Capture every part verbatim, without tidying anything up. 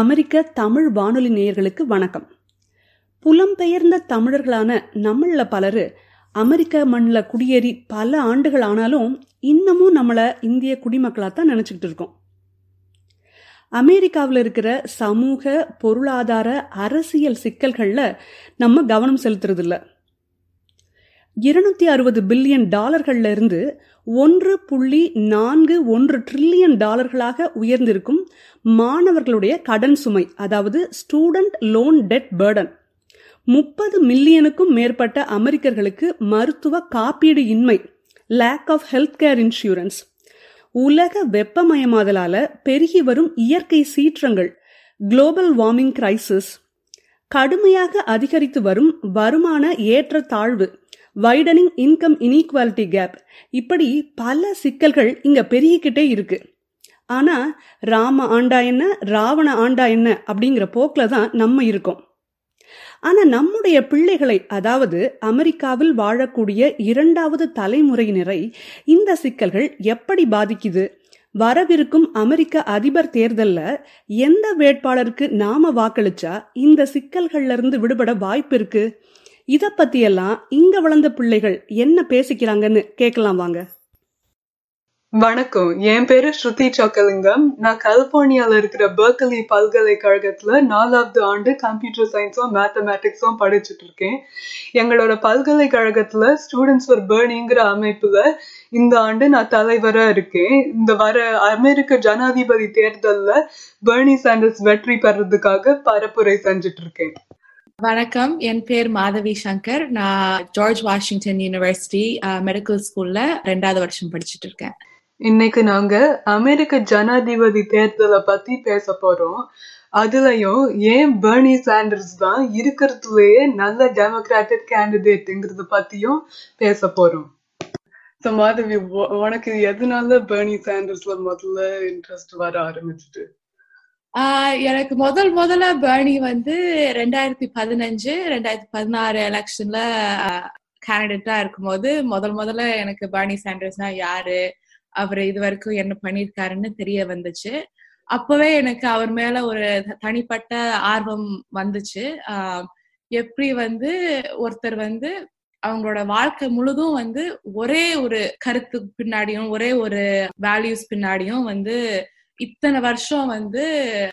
அமெரிக்க தமிழ் வானொலி நேயர்களுக்கு வணக்கம். புலம்பெயர்ந்த தமிழர்களான நம்மள பலரு அமெரிக்க மண்ணில் குடியேறி பல ஆண்டுகள் ஆனாலும் இன்னமும் நம்மளை இந்திய குடிமக்களாக தான் நினச்சிக்கிட்டு இருக்கோம். அமெரிக்காவில் இருக்கிற சமூக, பொருளாதார, அரசியல் சிக்கல்களில் நம்ம கவனம் செலுத்துறது இல்லை. இருநூத்தி அறுபது பில்லியன் டாலர்கள்ல இருந்து ஒன்று புள்ளி நான்கு ஒன்று ட்ரில்லியன் டாலர்களாக உயர்ந்திருக்கும் மாணவர்களுடைய கடன் சுமை, அதாவது ஸ்டூடெண்ட் லோன் டெட் பேர்டன், முப்பது மில்லியனுக்கும் மேற்பட்ட அமெரிக்கர்களுக்கு மருத்துவ காப்பீடு இன்மை, lack of health care insurance, உலக வெப்பமயமாதலால பெருகி வரும் இயற்கை சீற்றங்கள், குளோபல் வார்மிங் கிரைசிஸ், கடுமையாக அதிகரித்து வரும் வருமான ஏற்ற தாழ்வு, வைடனிங் இன்கம் இன்இக்வாலிட்டி கேப், இப்படி பல சிக்கல்கள் இங்க பெருகிக்கிட்டே இருக்கு. ஆனா ராம ஆண்டா என்ன, ராவண ஆண்டா என்ன அப்படிங்கிற போக்குல தான் நம்ம இருக்கோம். ஆனா நம்முடைய பிள்ளைகளை, அதாவது அமெரிக்காவில் வாழக்கூடிய இரண்டாவது தலைமுறையினரை இந்த சிக்கல்கள் எப்படி பாதிக்குது? வரவிருக்கும் அமெரிக்க அதிபர் தேர்தல்ல எந்த வேட்பாளருக்கு நாம வாக்களிச்சா இந்த சிக்கல்கள்ல இருந்து விடுபட வாய்ப்பு இருக்கு? இதை பத்தியெல்லாம் இங்க வளர்ந்த பிள்ளைகள் என்ன பேசிக்கிறாங்கன்னு கேட்கலாம் வாங்க. வணக்கம், என் பேரு ஸ்ருதி சோக்கலிங்கம். நான் கலிபோர்னியால இருக்கிற பெர்க்லி பல்கலைக்கழகத்துல நாலாவது ஆண்டு கம்ப்யூட்டர் சயின்ஸும் மேத்தமேட்டிக்ஸும் படிச்சுட்டு இருக்கேன். எங்களோட பல்கலைக்கழகத்துல ஸ்டூடெண்ட்ஸ் ஃபார் பெர்னிங்கிற அமைப்புல இந்த ஆண்டு நான் தலைவரா இருக்கேன். இந்த வர அமெரிக்க ஜனாதிபதி தேர்தல்ல பெர்னி சாண்டர்ஸ் வெற்றி பெறதுக்காக பரப்புரை செஞ்சுட்டு இருக்கேன். வணக்கம், என் பேர் மாதவி சங்கர். நான் ஜார்ஜ் வாஷிங்டன் யூனிவர்சிட்டி மெடிக்கல் ஸ்கூல்ல ரெண்டாவது வருஷம் படிச்சுட்டு இருக்கேன். இன்னைக்கு நாங்க அமெரிக்க ஜனாதிபதி தேர்தலை பத்தி பேச போறோம். அதுலயும் ஏன் பெர்னி சாண்டர்ஸ் தான் இருக்கிறதுலயே நல்ல டெமோக்ராட்டிக் கேண்டிடேட்ங்கிறத பத்தியும் பேச போறோம். சோ மாதவி, உனக்கு எதனால பெர்னி சாண்டர்ஸ்ல முதல்ல இன்ட்ரெஸ்ட் வர ஆரம்பிச்சுட்டு? ஆஹ் எனக்கு முதல் முதல்ல பெர்னி வந்து ரெண்டாயிரத்தி பதினஞ்சு ரெண்டாயிரத்தி பதினாறு எலெக்ஷன்ல கேண்டிடேட்டா இருக்கும்போது முதல் முதல்ல எனக்கு பெர்னி சாண்டர்ஸ்னா யாரு, அவர் இது வரைக்கும் என்ன பண்ணிருக்காருன்னு தெரிய வந்துச்சு. அப்பவே எனக்கு அவர் மேல ஒரு தனிப்பட்ட ஆர்வம் வந்துச்சு. ஆஹ் எப்படி வந்து ஒருத்தர் வந்து அவங்களோட வாழ்க்கை முழுதும் வந்து ஒரே ஒரு கருத்துக்கு பின்னாடியும் ஒரே ஒரு வேல்யூஸ் பின்னாடியும் வந்து இத்தனை வருஷம் வந்து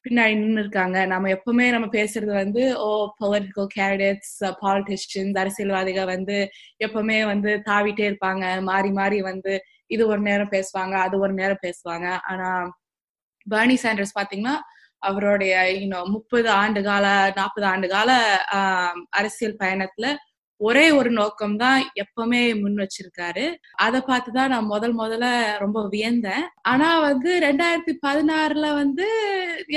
பின்னாடி நின்று இருக்காங்க. நம்ம எப்பவுமே நம்ம பேசுறது வந்து ஓ பொலிட்டிக்கல் கேண்டிடேட்ஸ், பாலிட்டிஷியன்ஸ், அரசியல்வாதிகள் வந்து எப்பவுமே வந்து தாவிட்டே இருப்பாங்க, மாறி மாறி வந்து இது ஒரு நேரம் பேசுவாங்க, அது ஒரு நேரம் பேசுவாங்க. ஆனா பெர்னி சாண்டர்ஸ் பாத்தீங்கன்னா அவருடைய இன்னும் முப்பது ஆண்டு கால நாற்பது ஆண்டு கால ஆஹ் அரசியல் பயணத்துல ஒரே ஒரு நோக்கம் தான் எப்பவுமே முன் வச்சிருக்காரு. அதை பார்த்துதான் நான் முதல் முதல்ல ரொம்ப வியந்தேன். ஆனா வந்து ரெண்டாயிரத்தி பதினாறுல வந்து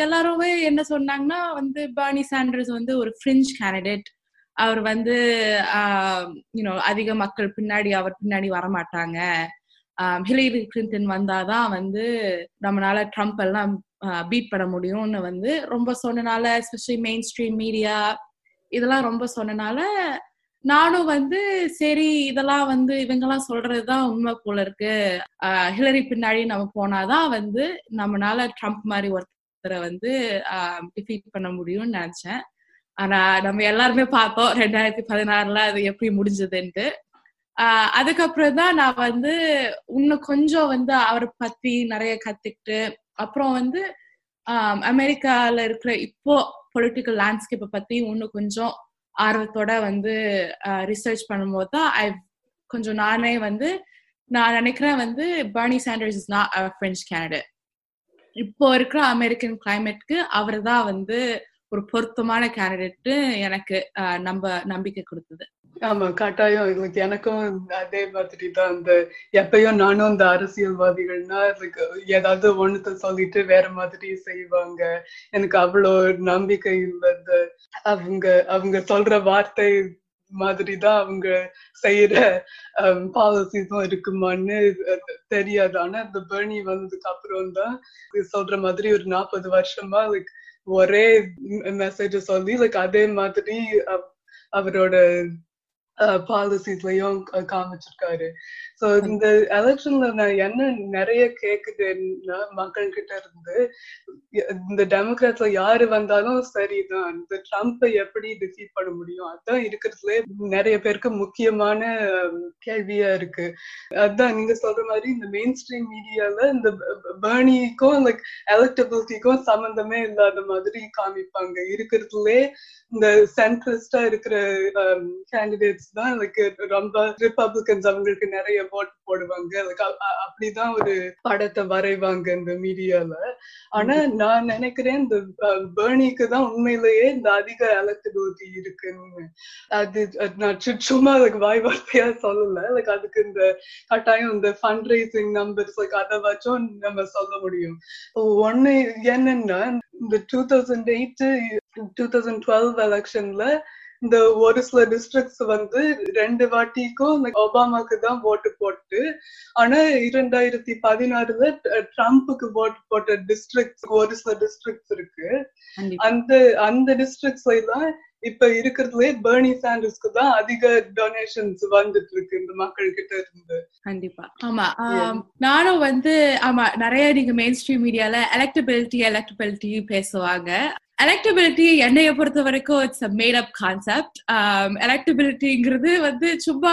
எல்லாருமே என்ன சொன்னாங்கன்னா வந்து பெர்னி சாண்டர்ஸ் வந்து ஒரு ஃப்ரிஞ்ச் கேண்டிடேட், அவர் வந்து ஆஹ் யூனோ அதிக மக்கள் பின்னாடி அவர் பின்னாடி வரமாட்டாங்க, ஆஹ் ஹிலரி கிளின்டன் வந்தாதான் வந்து நம்மளால ட்ரம்ப் எல்லாம் பீட் பண்ண முடியும்னு வந்து ரொம்ப சொன்னனால, எஸ்பெஷலி மெயின் ஸ்ட்ரீம் மீடியா இதெல்லாம் ரொம்ப சொன்னனால நானும் வந்து சரி இதெல்லாம் வந்து இவங்கெல்லாம் சொல்றதுதான் உண்மை போல இருக்கு, அஹ் ஹிலரி பின்னாடி நம்ம போனாதான் வந்து நம்மளால ட்ரம்ப் மாதிரி ஒருத்தரை வந்து அஹ் டிஃபீட் பண்ண முடியும்னு நினைச்சேன். ஆனா நம்ம எல்லாருமே பார்த்தோம் ரெண்டாயிரத்தி பதினாறுல அது எப்படி முடிஞ்சதுன்ட்டு. ஆஹ் அதுக்கப்புறம் தான் நான் வந்து இன்னும் கொஞ்சம் வந்து அவரை பத்தி நிறைய கத்துக்கிட்டு அப்புறம் வந்து ஆஹ் அமெரிக்கால இருக்கிற இப்போ பொலிட்டிக்கல் லேண்ட்ஸ்கேப்பை பத்தி இன்னும் கொஞ்சம் ஆர்வத்தோட வந்து ரிசர்ச் பண்ணும்போது தான் ஐ கொஞ்சம் நானே வந்து நான் நினைக்கிறேன் வந்து Bernie Sanders is not our French candidate. இப்போ இருக்கிற அமெரிக்கன் கிளைமேட்க்கு அவர் தான் வந்து ஒரு பொருத்தமான கேண்டிடேட்டு எனக்கு நம்ம நம்பிக்கை கொடுத்தது. ஆமா, கட்டாயம். இதுக்கு எனக்கும் அதே பார்த்துட்டு தான் அந்த எப்பயும் நானும் இந்த அரசியல்வாதிகள்னா ஏதாவது ஒண்ணுத்த சொல்லிட்டு வேற மாதிரி செய்வாங்க, எனக்கு அவ்வளோ நம்பிக்கை இல்லை. அவங்க அவங்க சொல்ற வார்த்தை மாதிரிதான் அவங்க செய்யற பாலிசிஸும் இருக்குமான்னு தெரியாது. ஆனா இந்த பெர்னி வந்ததுக்கு அப்புறம் தான் சொல்ற மாதிரி ஒரு நாற்பது வருஷமா லைக் ஒரே மெசேஜ சொல்லி லைக் அதே மாதிரி அவரோட பாலிசிஸ்லயும் காமிச்சிருக்காரு. சோ இந்த எலெக்ஷன்ல நான் என்ன நிறைய கேக்குதுன்னா மக்கள் கிட்ட இருந்து, இந்த டெமோக்ராட்ஸ்ல யாரு வந்தாலும் சரிதான், இந்த ட்ரம்ப்பை எப்படி டிஃபீட் பண்ண முடியும், அதான் இருக்கிறதுல நிறைய பேருக்கு முக்கியமான கேள்வியா இருக்கு. அதான் நீங்க சொல்ற மாதிரி இந்த மெயின் ஸ்ட்ரீம் மீடியால இந்த பர்னிக்கும் லைக் எலக்டபிலிட்டிக்கும் சம்பந்தமே இல்லாத மாதிரி காமிப்பாங்க. இருக்கிறதுலே இந்த சென்ட்ரிஸ்டா இருக்கிற கேண்டிடேட்ஸ் தான் லைக் ரொம்ப ரிபப்ளிகன்ஸ் அவங்களுக்கு நிறைய ஓட் போடுவாங்க, லைக் அப்படிதான் ஒரு படத்தை வரைவாங்க இந்த மீடியால. ஆனா நான் நினைக்கிறேன் இந்த பர்னிக்கு தான் உண்மையிலேயே இந்த அதிக எலக்டபிலிட்டி இருக்குன்னு. அது நான் சும்மா லைக் வாய் வார்த்தையா சொல்லல, லைக் அதுக்கு இந்த கட்டாயம் இந்த ஃபண்ட் ரேசிங் நம்பர்ஸ் லைக் அதை வச்சும் நம்ம சொல்ல முடியும். ஒண்ணு என்னன்னா இந்த two thousand eight two thousand twelve எலெக்ஷன்ல இந்த ஒரு சில டிஸ்ட்ரிக்ட்ஸ் வந்து ரெண்டு வாட்டிக்கும் ஒபாமாக்கு தான் ஓட்டு போட்டு, ஆனா இரண்டாயிரத்தி பதினாறுல ட்ரம்ப்புக்கு ஓட்டு போட்ட டிஸ்ட்ரிக்ட் ஒரு சில டிஸ்ட்ரிக்ட்ஸ் இருக்கு. அந்த அந்த டிஸ்ட்ரிக்ட்ஸ்ல தான் இப்ப இருக்கிறதுலே பெர்னி சாண்டர்ஸ்க்கு தான் அதிக டொனேஷன்ஸ் வந்துட்டு இருக்கு இந்த மக்கள் கிட்ட இருந்து. கண்டிப்பா ஆமா, நானும் வந்து ஆமா நிறைய நீங்க மெயின் ஸ்ட்ரீம் மீடியால எலக்டபிலிட்டி எலக்டபிலிட்டி பேசுவாங்க. எலக்டபிலிட்டி என்னைய பொறுத்த வரைக்கும் it's a made up concept. எலக்டபிலிட்டிங்கிறது வந்து சும்மா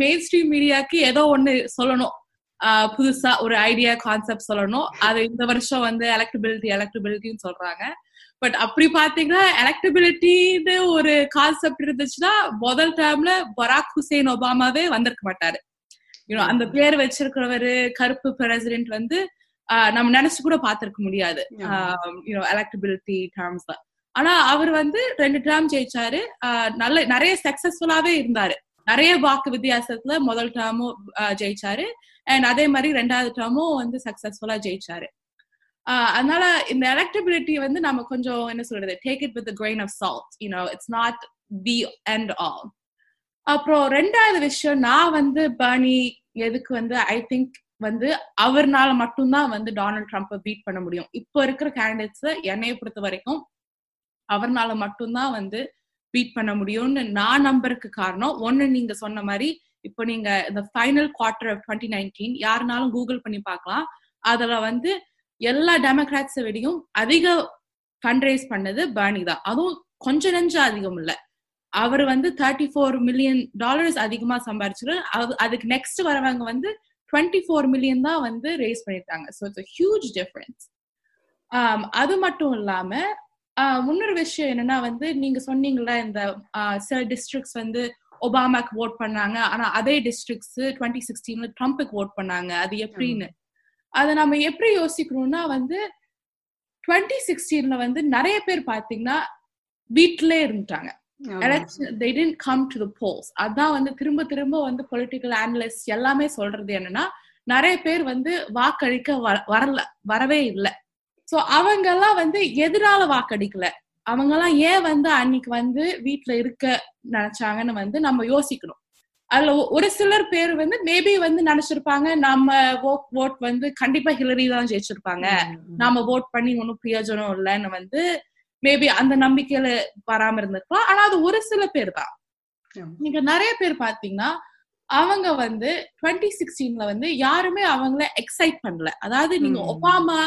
மெயின் ஸ்ட்ரீம் மீடியாக்கு ஏதோ ஒண்ணு சொல்லணும், புதுசா ஒரு ஐடியா கான்செப்ட் சொல்லணும். அது இந்த வருஷம் வந்து எலக்டபிலிட்டி எலக்டபிலிட்டின்னு சொல்றாங்க. பட் அப்படி பாத்தீங்கன்னா எலக்டபிலிட்டின்னு ஒரு கான்செப்ட் இருந்துச்சுன்னா முதல் டைம்ல பராக் ஹுசேன் ஒபாமாவே வந்திருக்க மாட்டாரு. அந்த பேர் வச்சிருக்கிறவரு கருப்பு பிரசிடென்ட் வந்து நம்ம நினைச்சு கூட பாத்திருக்க முடியாது எலக்டபிலிட்டி டேர்ம்ஸ்ல. ஆனா அவர் வந்து ரெண்டு டேர்ம் ஜெயிச்சாரு, நல்ல நிறைய சக்சஸ்ஃபுல்லாவே இருந்தாரு, நிறைய வாக்கு வித்தியாசத்துல முதல் டேர்மும் ஜெயிச்சாரு, அண்ட் அதே மாதிரி ரெண்டாவது டேர்மும் வந்து சக்சஸ்ஃபுல்லா ஜெயிச்சாரு. ஆஹ் அதனால இந்த எலக்டபிலிட்டி வந்து நம்ம கொஞ்சம் என்ன சொல்றது, take it with grain of salt, you know, it's not the end all. அப்புறம் ரெண்டாவது விஷயம், நான் வந்து பர்னி எதுக்கு வந்து ஐ திங்க் வந்து அவர்னால மட்டும்தான் வந்து டொனால்ட் ட்ரம்ப்பை பீட் பண்ண முடியும். இப்போ இருக்கிற கேண்டிடேட்ஸ என்னைய பொறுத்த வரைக்கும் அவர்னால மட்டும்தான் வந்து பீட் பண்ண முடியும்னு நான் நம்பருக்கு காரணம் ஒன்னு, நீங்க சொன்ன மாதிரி இப்போ நீங்க இந்த final quarter of twenty nineteen யாருனாலும் கூகுள் பண்ணி பார்க்கலாம். அதுல வந்து எல்லா டெமோக்ராட்ஸை விடையும் அதிக ஃபண்ட்ரைஸ் பண்ணது பர்னி தான். அதுவும் கொஞ்சம் நெஞ்சம் அதிகம் இல்லை, அவர் வந்து தேர்ட்டி ஃபோர் மில்லியன் டாலர்ஸ் அதிகமா சம்பாரிச்சிருக்காரு. அது அதுக்கு நெக்ஸ்ட் வரவங்க வந்து twenty-four million தான் வந்து ரேஸ் பண்ணிட்டாங்க. So it's a huge difference. அது மட்டும் இல்லாம இன்னொரு விஷயம் என்னன்னா வந்து நீங்க சொன்னீங்களா இந்த சில டிஸ்ட்ரிக்ட்ஸ் வந்து ஒபாமாக்கு ஓட் பண்ணாங்க, ஆனா அதே டிஸ்ட்ரிக்ட்ஸ் டுவெண்ட்டி சிக்ஸ்டீன்ல ட்ரம்ப்புக்கு ஓட் பண்ணாங்க. அது எப்படின்னு அதை நம்ம எப்படி யோசிக்கிறோம்னா வந்து டுவெண்ட்டி சிக்ஸ்டீன்ல வந்து நிறைய பேர் பாத்தீங்கன்னா வீட்டிலே இருந்துட்டாங்க. Election, they didn't come to the polls. அதான் வந்து திரும்ப திரும்ப வந்து பொலிட்டிக்கல் அனலிஸ்ட் எல்லாமே சொல்றது என்னன்னா நிறைய பேர் வந்து வாக்களிக்க வரல, வரவே இல்லை. சோ அவங்க எல்லாம் வந்து எதனால வாக்களிக்கல, அவங்க எல்லாம் ஏன் வந்து அன்னைக்கு வந்து வீட்டுல இருக்க நினைச்சாங்கன்னு வந்து நம்ம யோசிக்கணும். அதுல ஒரு சிலர் பேர் வந்து மேபி வந்து நினைச்சிருப்பாங்க நம்ம ஓட் வந்து கண்டிப்பா ஹிலரி தான் ஜெயிச்சிருப்பாங்க, நாம ஓட் பண்ணி ஒன்னும் பிரயோஜனம் இல்லைன்னு வந்து மேபி அந்த நம்பிக்கையில வராம இருந்திருக்கலாம். ஆனா அது ஒரு சில பேர் தான். நீங்க நிறைய பேர் பாத்தீங்கன்னா அவங்க வந்து டுவெண்ட்டி சிக்ஸ்டீன்ல வந்து யாருமே அவங்கள எக்ஸைட் பண்ணல. அதாவது நீங்க ஒபாமா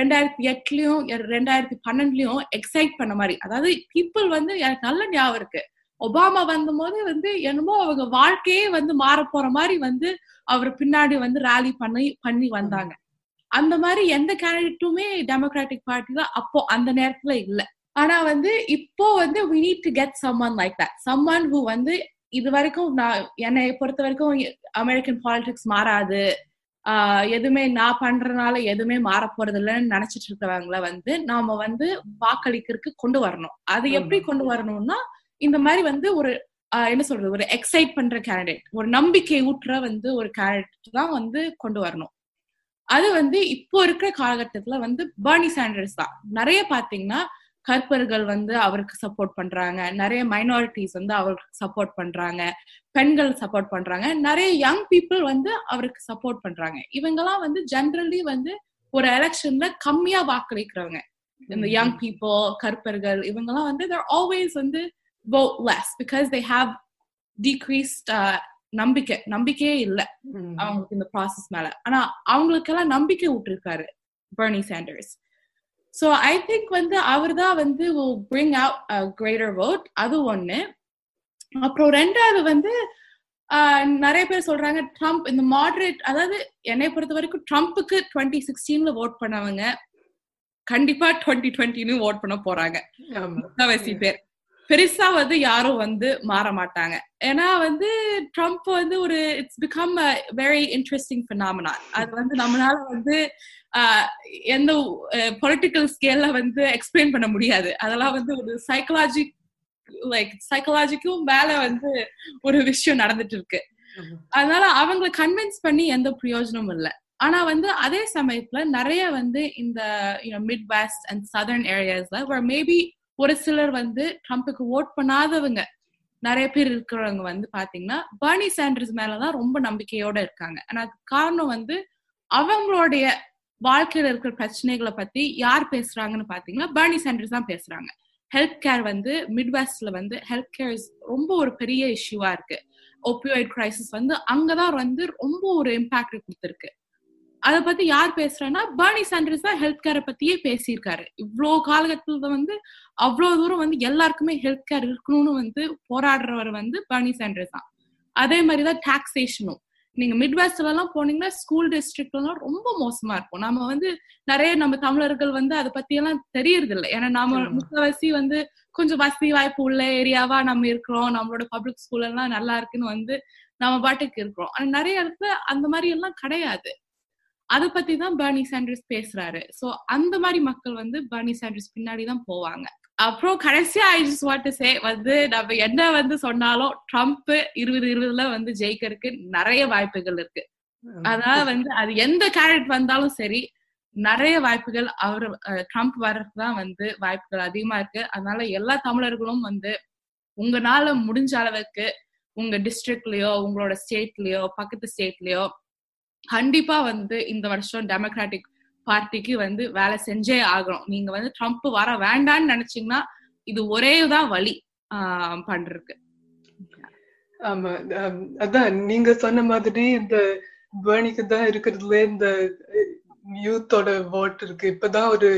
ரெண்டாயிரத்தி எட்டுலயும் ரெண்டாயிரத்தி பன்னெண்டுலயும் எக்ஸைட் பண்ண மாதிரி, அதாவது பீப்புள் வந்து எனக்கு நல்ல ஞாபகம் இருக்கு, ஒபாமா வந்தபோது வந்து என்னமோ அவங்க வாழ்க்கையே வந்து மாற போற மாதிரி வந்து அவர் பின்னாடி வந்து ராலி பண்ணி பண்ணி வந்தாங்க. அந்த மாதிரி எந்த கேண்டிடேட்டுமே டெமோக்ராட்டிக் பார்ட்டில அப்போ அந்த நேரத்துல இல்ல. ஆனா வந்து இப்போ வந்து we need to get someone like that, someone who வந்து இது வரைக்கும் நான் என்னை பொறுத்த வரைக்கும் அமெரிக்கன் பாலிடிக்ஸ் மாறாது, ஆஹ் எதுவுமே நான் பண்றதுனால எதுவுமே மாற போறது இல்லைன்னு நினைச்சிட்டு இருக்கிறவங்கள வந்து நாம வந்து வாக்களிக்கிறதுக்கு கொண்டு வரணும். அது எப்படி கொண்டு வரணும்னா இந்த மாதிரி வந்து ஒரு என்ன சொல்றது ஒரு எக்ஸைட் பண்ற கேண்டிடேட், ஒரு நம்பிக்கை ஊற்ற வந்து ஒரு கேண்டிடேட் தான் வந்து கொண்டு வரணும். அது வந்து இப்போ இருக்கிற காலகட்டத்துல வந்து பர்னி சாண்டர்ஸ் தான். நிறைய பாத்தீங்கன்னா கற்பர்கள் வந்து அவருக்கு சப்போர்ட் பண்றாங்க, நிறைய மைனாரிட்டிஸ் வந்து அவருக்கு சப்போர்ட் பண்றாங்க, பெண்கள் சப்போர்ட் பண்றாங்க, நிறைய யங் பீப்புள் வந்து அவருக்கு சப்போர்ட் பண்றாங்க. இவங்கெல்லாம் வந்து ஜென்ரலி வந்து ஒரு எலெக்ஷன்ல கம்மியா வாக்களிக்கிறவங்க. இந்த யங் பீப்புள், கற்பர்கள், இவங்கெல்லாம் வந்து they're always வந்து vote less because they have decreased uh, நம்பிக்கை நம்பிக்கையே இல்லை அவங்களுக்கு இந்த ப்ராசஸ் மேல. ஆனா அவங்களுக்கெல்லாம் நம்பிக்கை விட்டுருக்காரு Bernie Sanders. So I think வந்து அவர் தான் வந்து will bring out a greater vote. அது ஒண்ணு. அப்புறம் ரெண்டாவது வந்து நிறைய பேர் சொல்றாங்க ட்ரம்ப் இந்த மாடரேட், அதாவது என்னை பொறுத்த வரைக்கும் ட்ரம்ப்புக்கு டுவெண்ட்டி சிக்ஸ்டீன்ல வோட் பண்ணவங்க கண்டிப்பா டுவெண்ட்டி டுவெண்ட்டின்னு வோட் பண்ண போறாங்க முக்கால்வாசி பேர். பெருசா வந்து யாரும் வந்து மாற மாட்டாங்க. ஏன்னா வந்து ட்ரம்ப் வந்து ஒரு it's become a very interesting phenomena. அது வந்து நம்மளால வந்து எந்த பொலிட்டிக்கல் ஸ்கேல்ல வந்து எக்ஸ்பிளைன் பண்ண முடியாது. அதெல்லாம் வந்து ஒரு சைக்காலஜி லைக் சைக்காலஜிக்கும் மேல வந்து ஒரு விஷயம் நடந்துட்டு இருக்கு. அதனால அவங்களை கன்வின்ஸ் பண்ணி எந்த பிரயோஜனமும் இல்லை. ஆனா வந்து அதே சமயத்துல நிறைய வந்து இந்த மிட் வெஸ்ட் அண்ட் சதர்ன் ஏரியாஸ்ல மேபி ஒரு சிலர் வந்து ட்ரம்ப்புக்கு ஓட் பண்ணாதவங்க நிறைய பேர் இருக்கிறவங்க வந்து பாத்தீங்கன்னா பெர்னி சாண்டர்ஸ் மேலதான் ரொம்ப நம்பிக்கையோட இருக்காங்க. ஆனா அதுக்கு காரணம் வந்து அவங்களுடைய வாழ்க்கையில இருக்கிற பிரச்சனைகளை பத்தி யார் பேசுறாங்கன்னு பாத்தீங்கன்னா பெர்னி சாண்டர்ஸ் தான் பேசுறாங்க. ஹெல்த் கேர் வந்து மிட்வெஸ்ட்ல வந்து ஹெல்த் கேர் ரொம்ப ஒரு பெரிய இஷ்யூவா இருக்கு. ஓபியோய்ட் கிரைசிஸ் வந்து அங்கதான் வந்து ரொம்ப ஒரு இம்பாக்ட் கொடுத்துருக்கு. அதை பத்தி யார் பேசுறேன்னா பெர்னி சாண்டர்ஸ் தான் ஹெல்த் கேரை பத்தியே பேசியிருக்காரு. இவ்வளோ காலகட்டத்துல வந்து அவ்வளவு தூரம் வந்து எல்லாருக்குமே ஹெல்த் கேர் இருக்கணும்னு வந்து போராடுறவர் வந்து பெர்னி சாண்டர்ஸ் தான். அதே மாதிரிதான் டாக்ஸேஷனும். நீங்க மிட்வெஸ்ட்ல எல்லாம் போனீங்கன்னா ஸ்கூல் டிஸ்ட்ரிக்ட்லாம் ரொம்ப மோசமா இருக்கும். நம்ம வந்து நிறைய நம்ம தமிழர்கள் வந்து அதை பத்தி எல்லாம் தெரியறது இல்லை. ஏன்னா நாம முக்கால்வாசி வந்து கொஞ்சம் வசதி வாய்ப்பு உள்ள ஏரியாவா நம்ம இருக்கிறோம். நம்மளோட பப்ளிக் ஸ்கூல் எல்லாம் நல்லா இருக்குன்னு வந்து நம்ம பாட்டுக்கு இருக்கிறோம். ஆனா நிறைய இடத்துல அந்த மாதிரி எல்லாம் கிடையாது. அதை பத்தி தான் பெர்னி சாண்டர்ஸ் பேசுறாரு. சோ அந்த மாதிரி மக்கள் வந்து பெர்னி சாண்டர்ஸ் பின்னாடிதான் போவாங்க. அப்புறம் கடைசியா I just want to say வந்து நம்ம என்ன வந்து சொன்னாலும் ட்ரம்ப் இருபது இருபதுல வந்து ஜெயிக்கிறதுக்கு நிறைய வாய்ப்புகள் இருக்கு. அதாவது வந்து அது எந்த கேரட் வந்தாலும் சரி நிறைய வாய்ப்புகள் அவர் ட்ரம்ப் வர்றதுதான் வந்து வாய்ப்புகள் அதிகமா இருக்கு. அதனால எல்லா தமிழர்களும் வந்து உங்களால முடிஞ்ச அளவுக்கு உங்க டிஸ்ட்ரிக்ட்லயோ உங்களோட ஸ்டேட்லயோ பக்கத்து ஸ்டேட்லயோ கண்டிப்பா வந்து இந்த வருஷம் டெமோக்ராட்டிக் பார்ட்டிக்கு வந்து வேலை செஞ்சே ஆகணும். நீங்க வந்து ட்ரம்ப் வர வேண்டான்னு நினைச்சீங்கன்னா இது ஒரேதான் வழி ஆஹ் பண்றதுக்கு. ஆமா, அதான் நீங்க சொன்ன மாதிரி இந்த பேர்னிக்கு தான் இருக்கிறதுல இந்த யூத்தோட வோட் இருக்கு. இப்பதான் ஒரு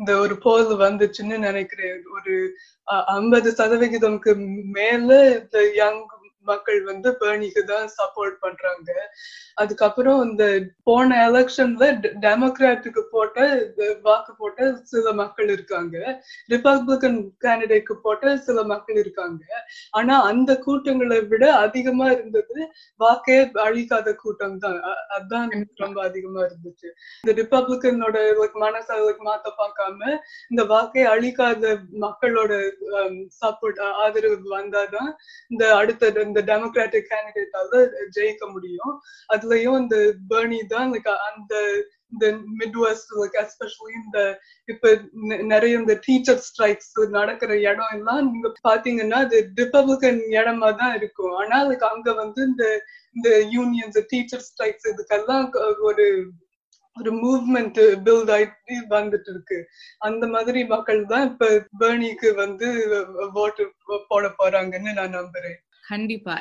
இந்த ஒரு போல் வந்துச்சுன்னு நினைக்கிறேன். ஒரு ஐம்பது சதவிகிதம்க்கு மேல இந்த யங் மக்கள் வந்து பேர்னிக்கு தான் சப்போர்ட் பண்றாங்க. அதுக்கப்புறம் இந்த போன எலெக்ஷன்ல டெமோக்ராட்டுக்கு போட்ட வாக்கு போட்ட சில மக்கள் இருக்காங்க, ரிபப்ளிகன் கேண்டிடேட்க்கு போட்ட சில மக்கள் இருக்காங்க. ஆனா அந்த கூட்டங்களை விட அதிகமா இருந்தது வாக்கே அழிக்காத கூட்டம் தான். அதுதான் ரொம்ப அதிகமா இருந்துச்சு. இந்த ரிபப்ளிகனோட மனசளவுக்கு மாத்த பார்க்காம இந்த வாக்கே அழிக்காத மக்களோட சப்போர்ட் ஆதரவு வந்தாதான் இந்த அடுத்த இந்த டெமோக்ராட்டிக் கேண்டிடேட்டால ஜெயிக்க முடியும். அதுலயும் இந்த பெர்னி தான் அந்த இந்த மிட்வெஸ்ட் எஸ்பெஷலி இந்த இப்ப நிறைய இந்த டீச்சர் ஸ்ட்ரைக்ஸ் நடக்கிற இடம் எல்லாம் நீங்க பாத்தீங்கன்னா அது ரிபப்ளிகன் இடமா தான் இருக்கும். ஆனா அதுக்கு அங்க வந்து இந்த இந்த யூனியன்ஸ் டீச்சர் ஸ்ட்ரைக்ஸ் இதுக்கெல்லாம் ஒரு ஒரு மூவ்மெண்ட் பில்ட் ஆயிட்டு வந்துட்டு இருக்கு. அந்த மாதிரி மக்கள் தான் இப்ப பெர்னிக்கு வந்து ஓட்டு போட போறாங்கன்னு நான் நம்புறேன். கண்டிப்பா.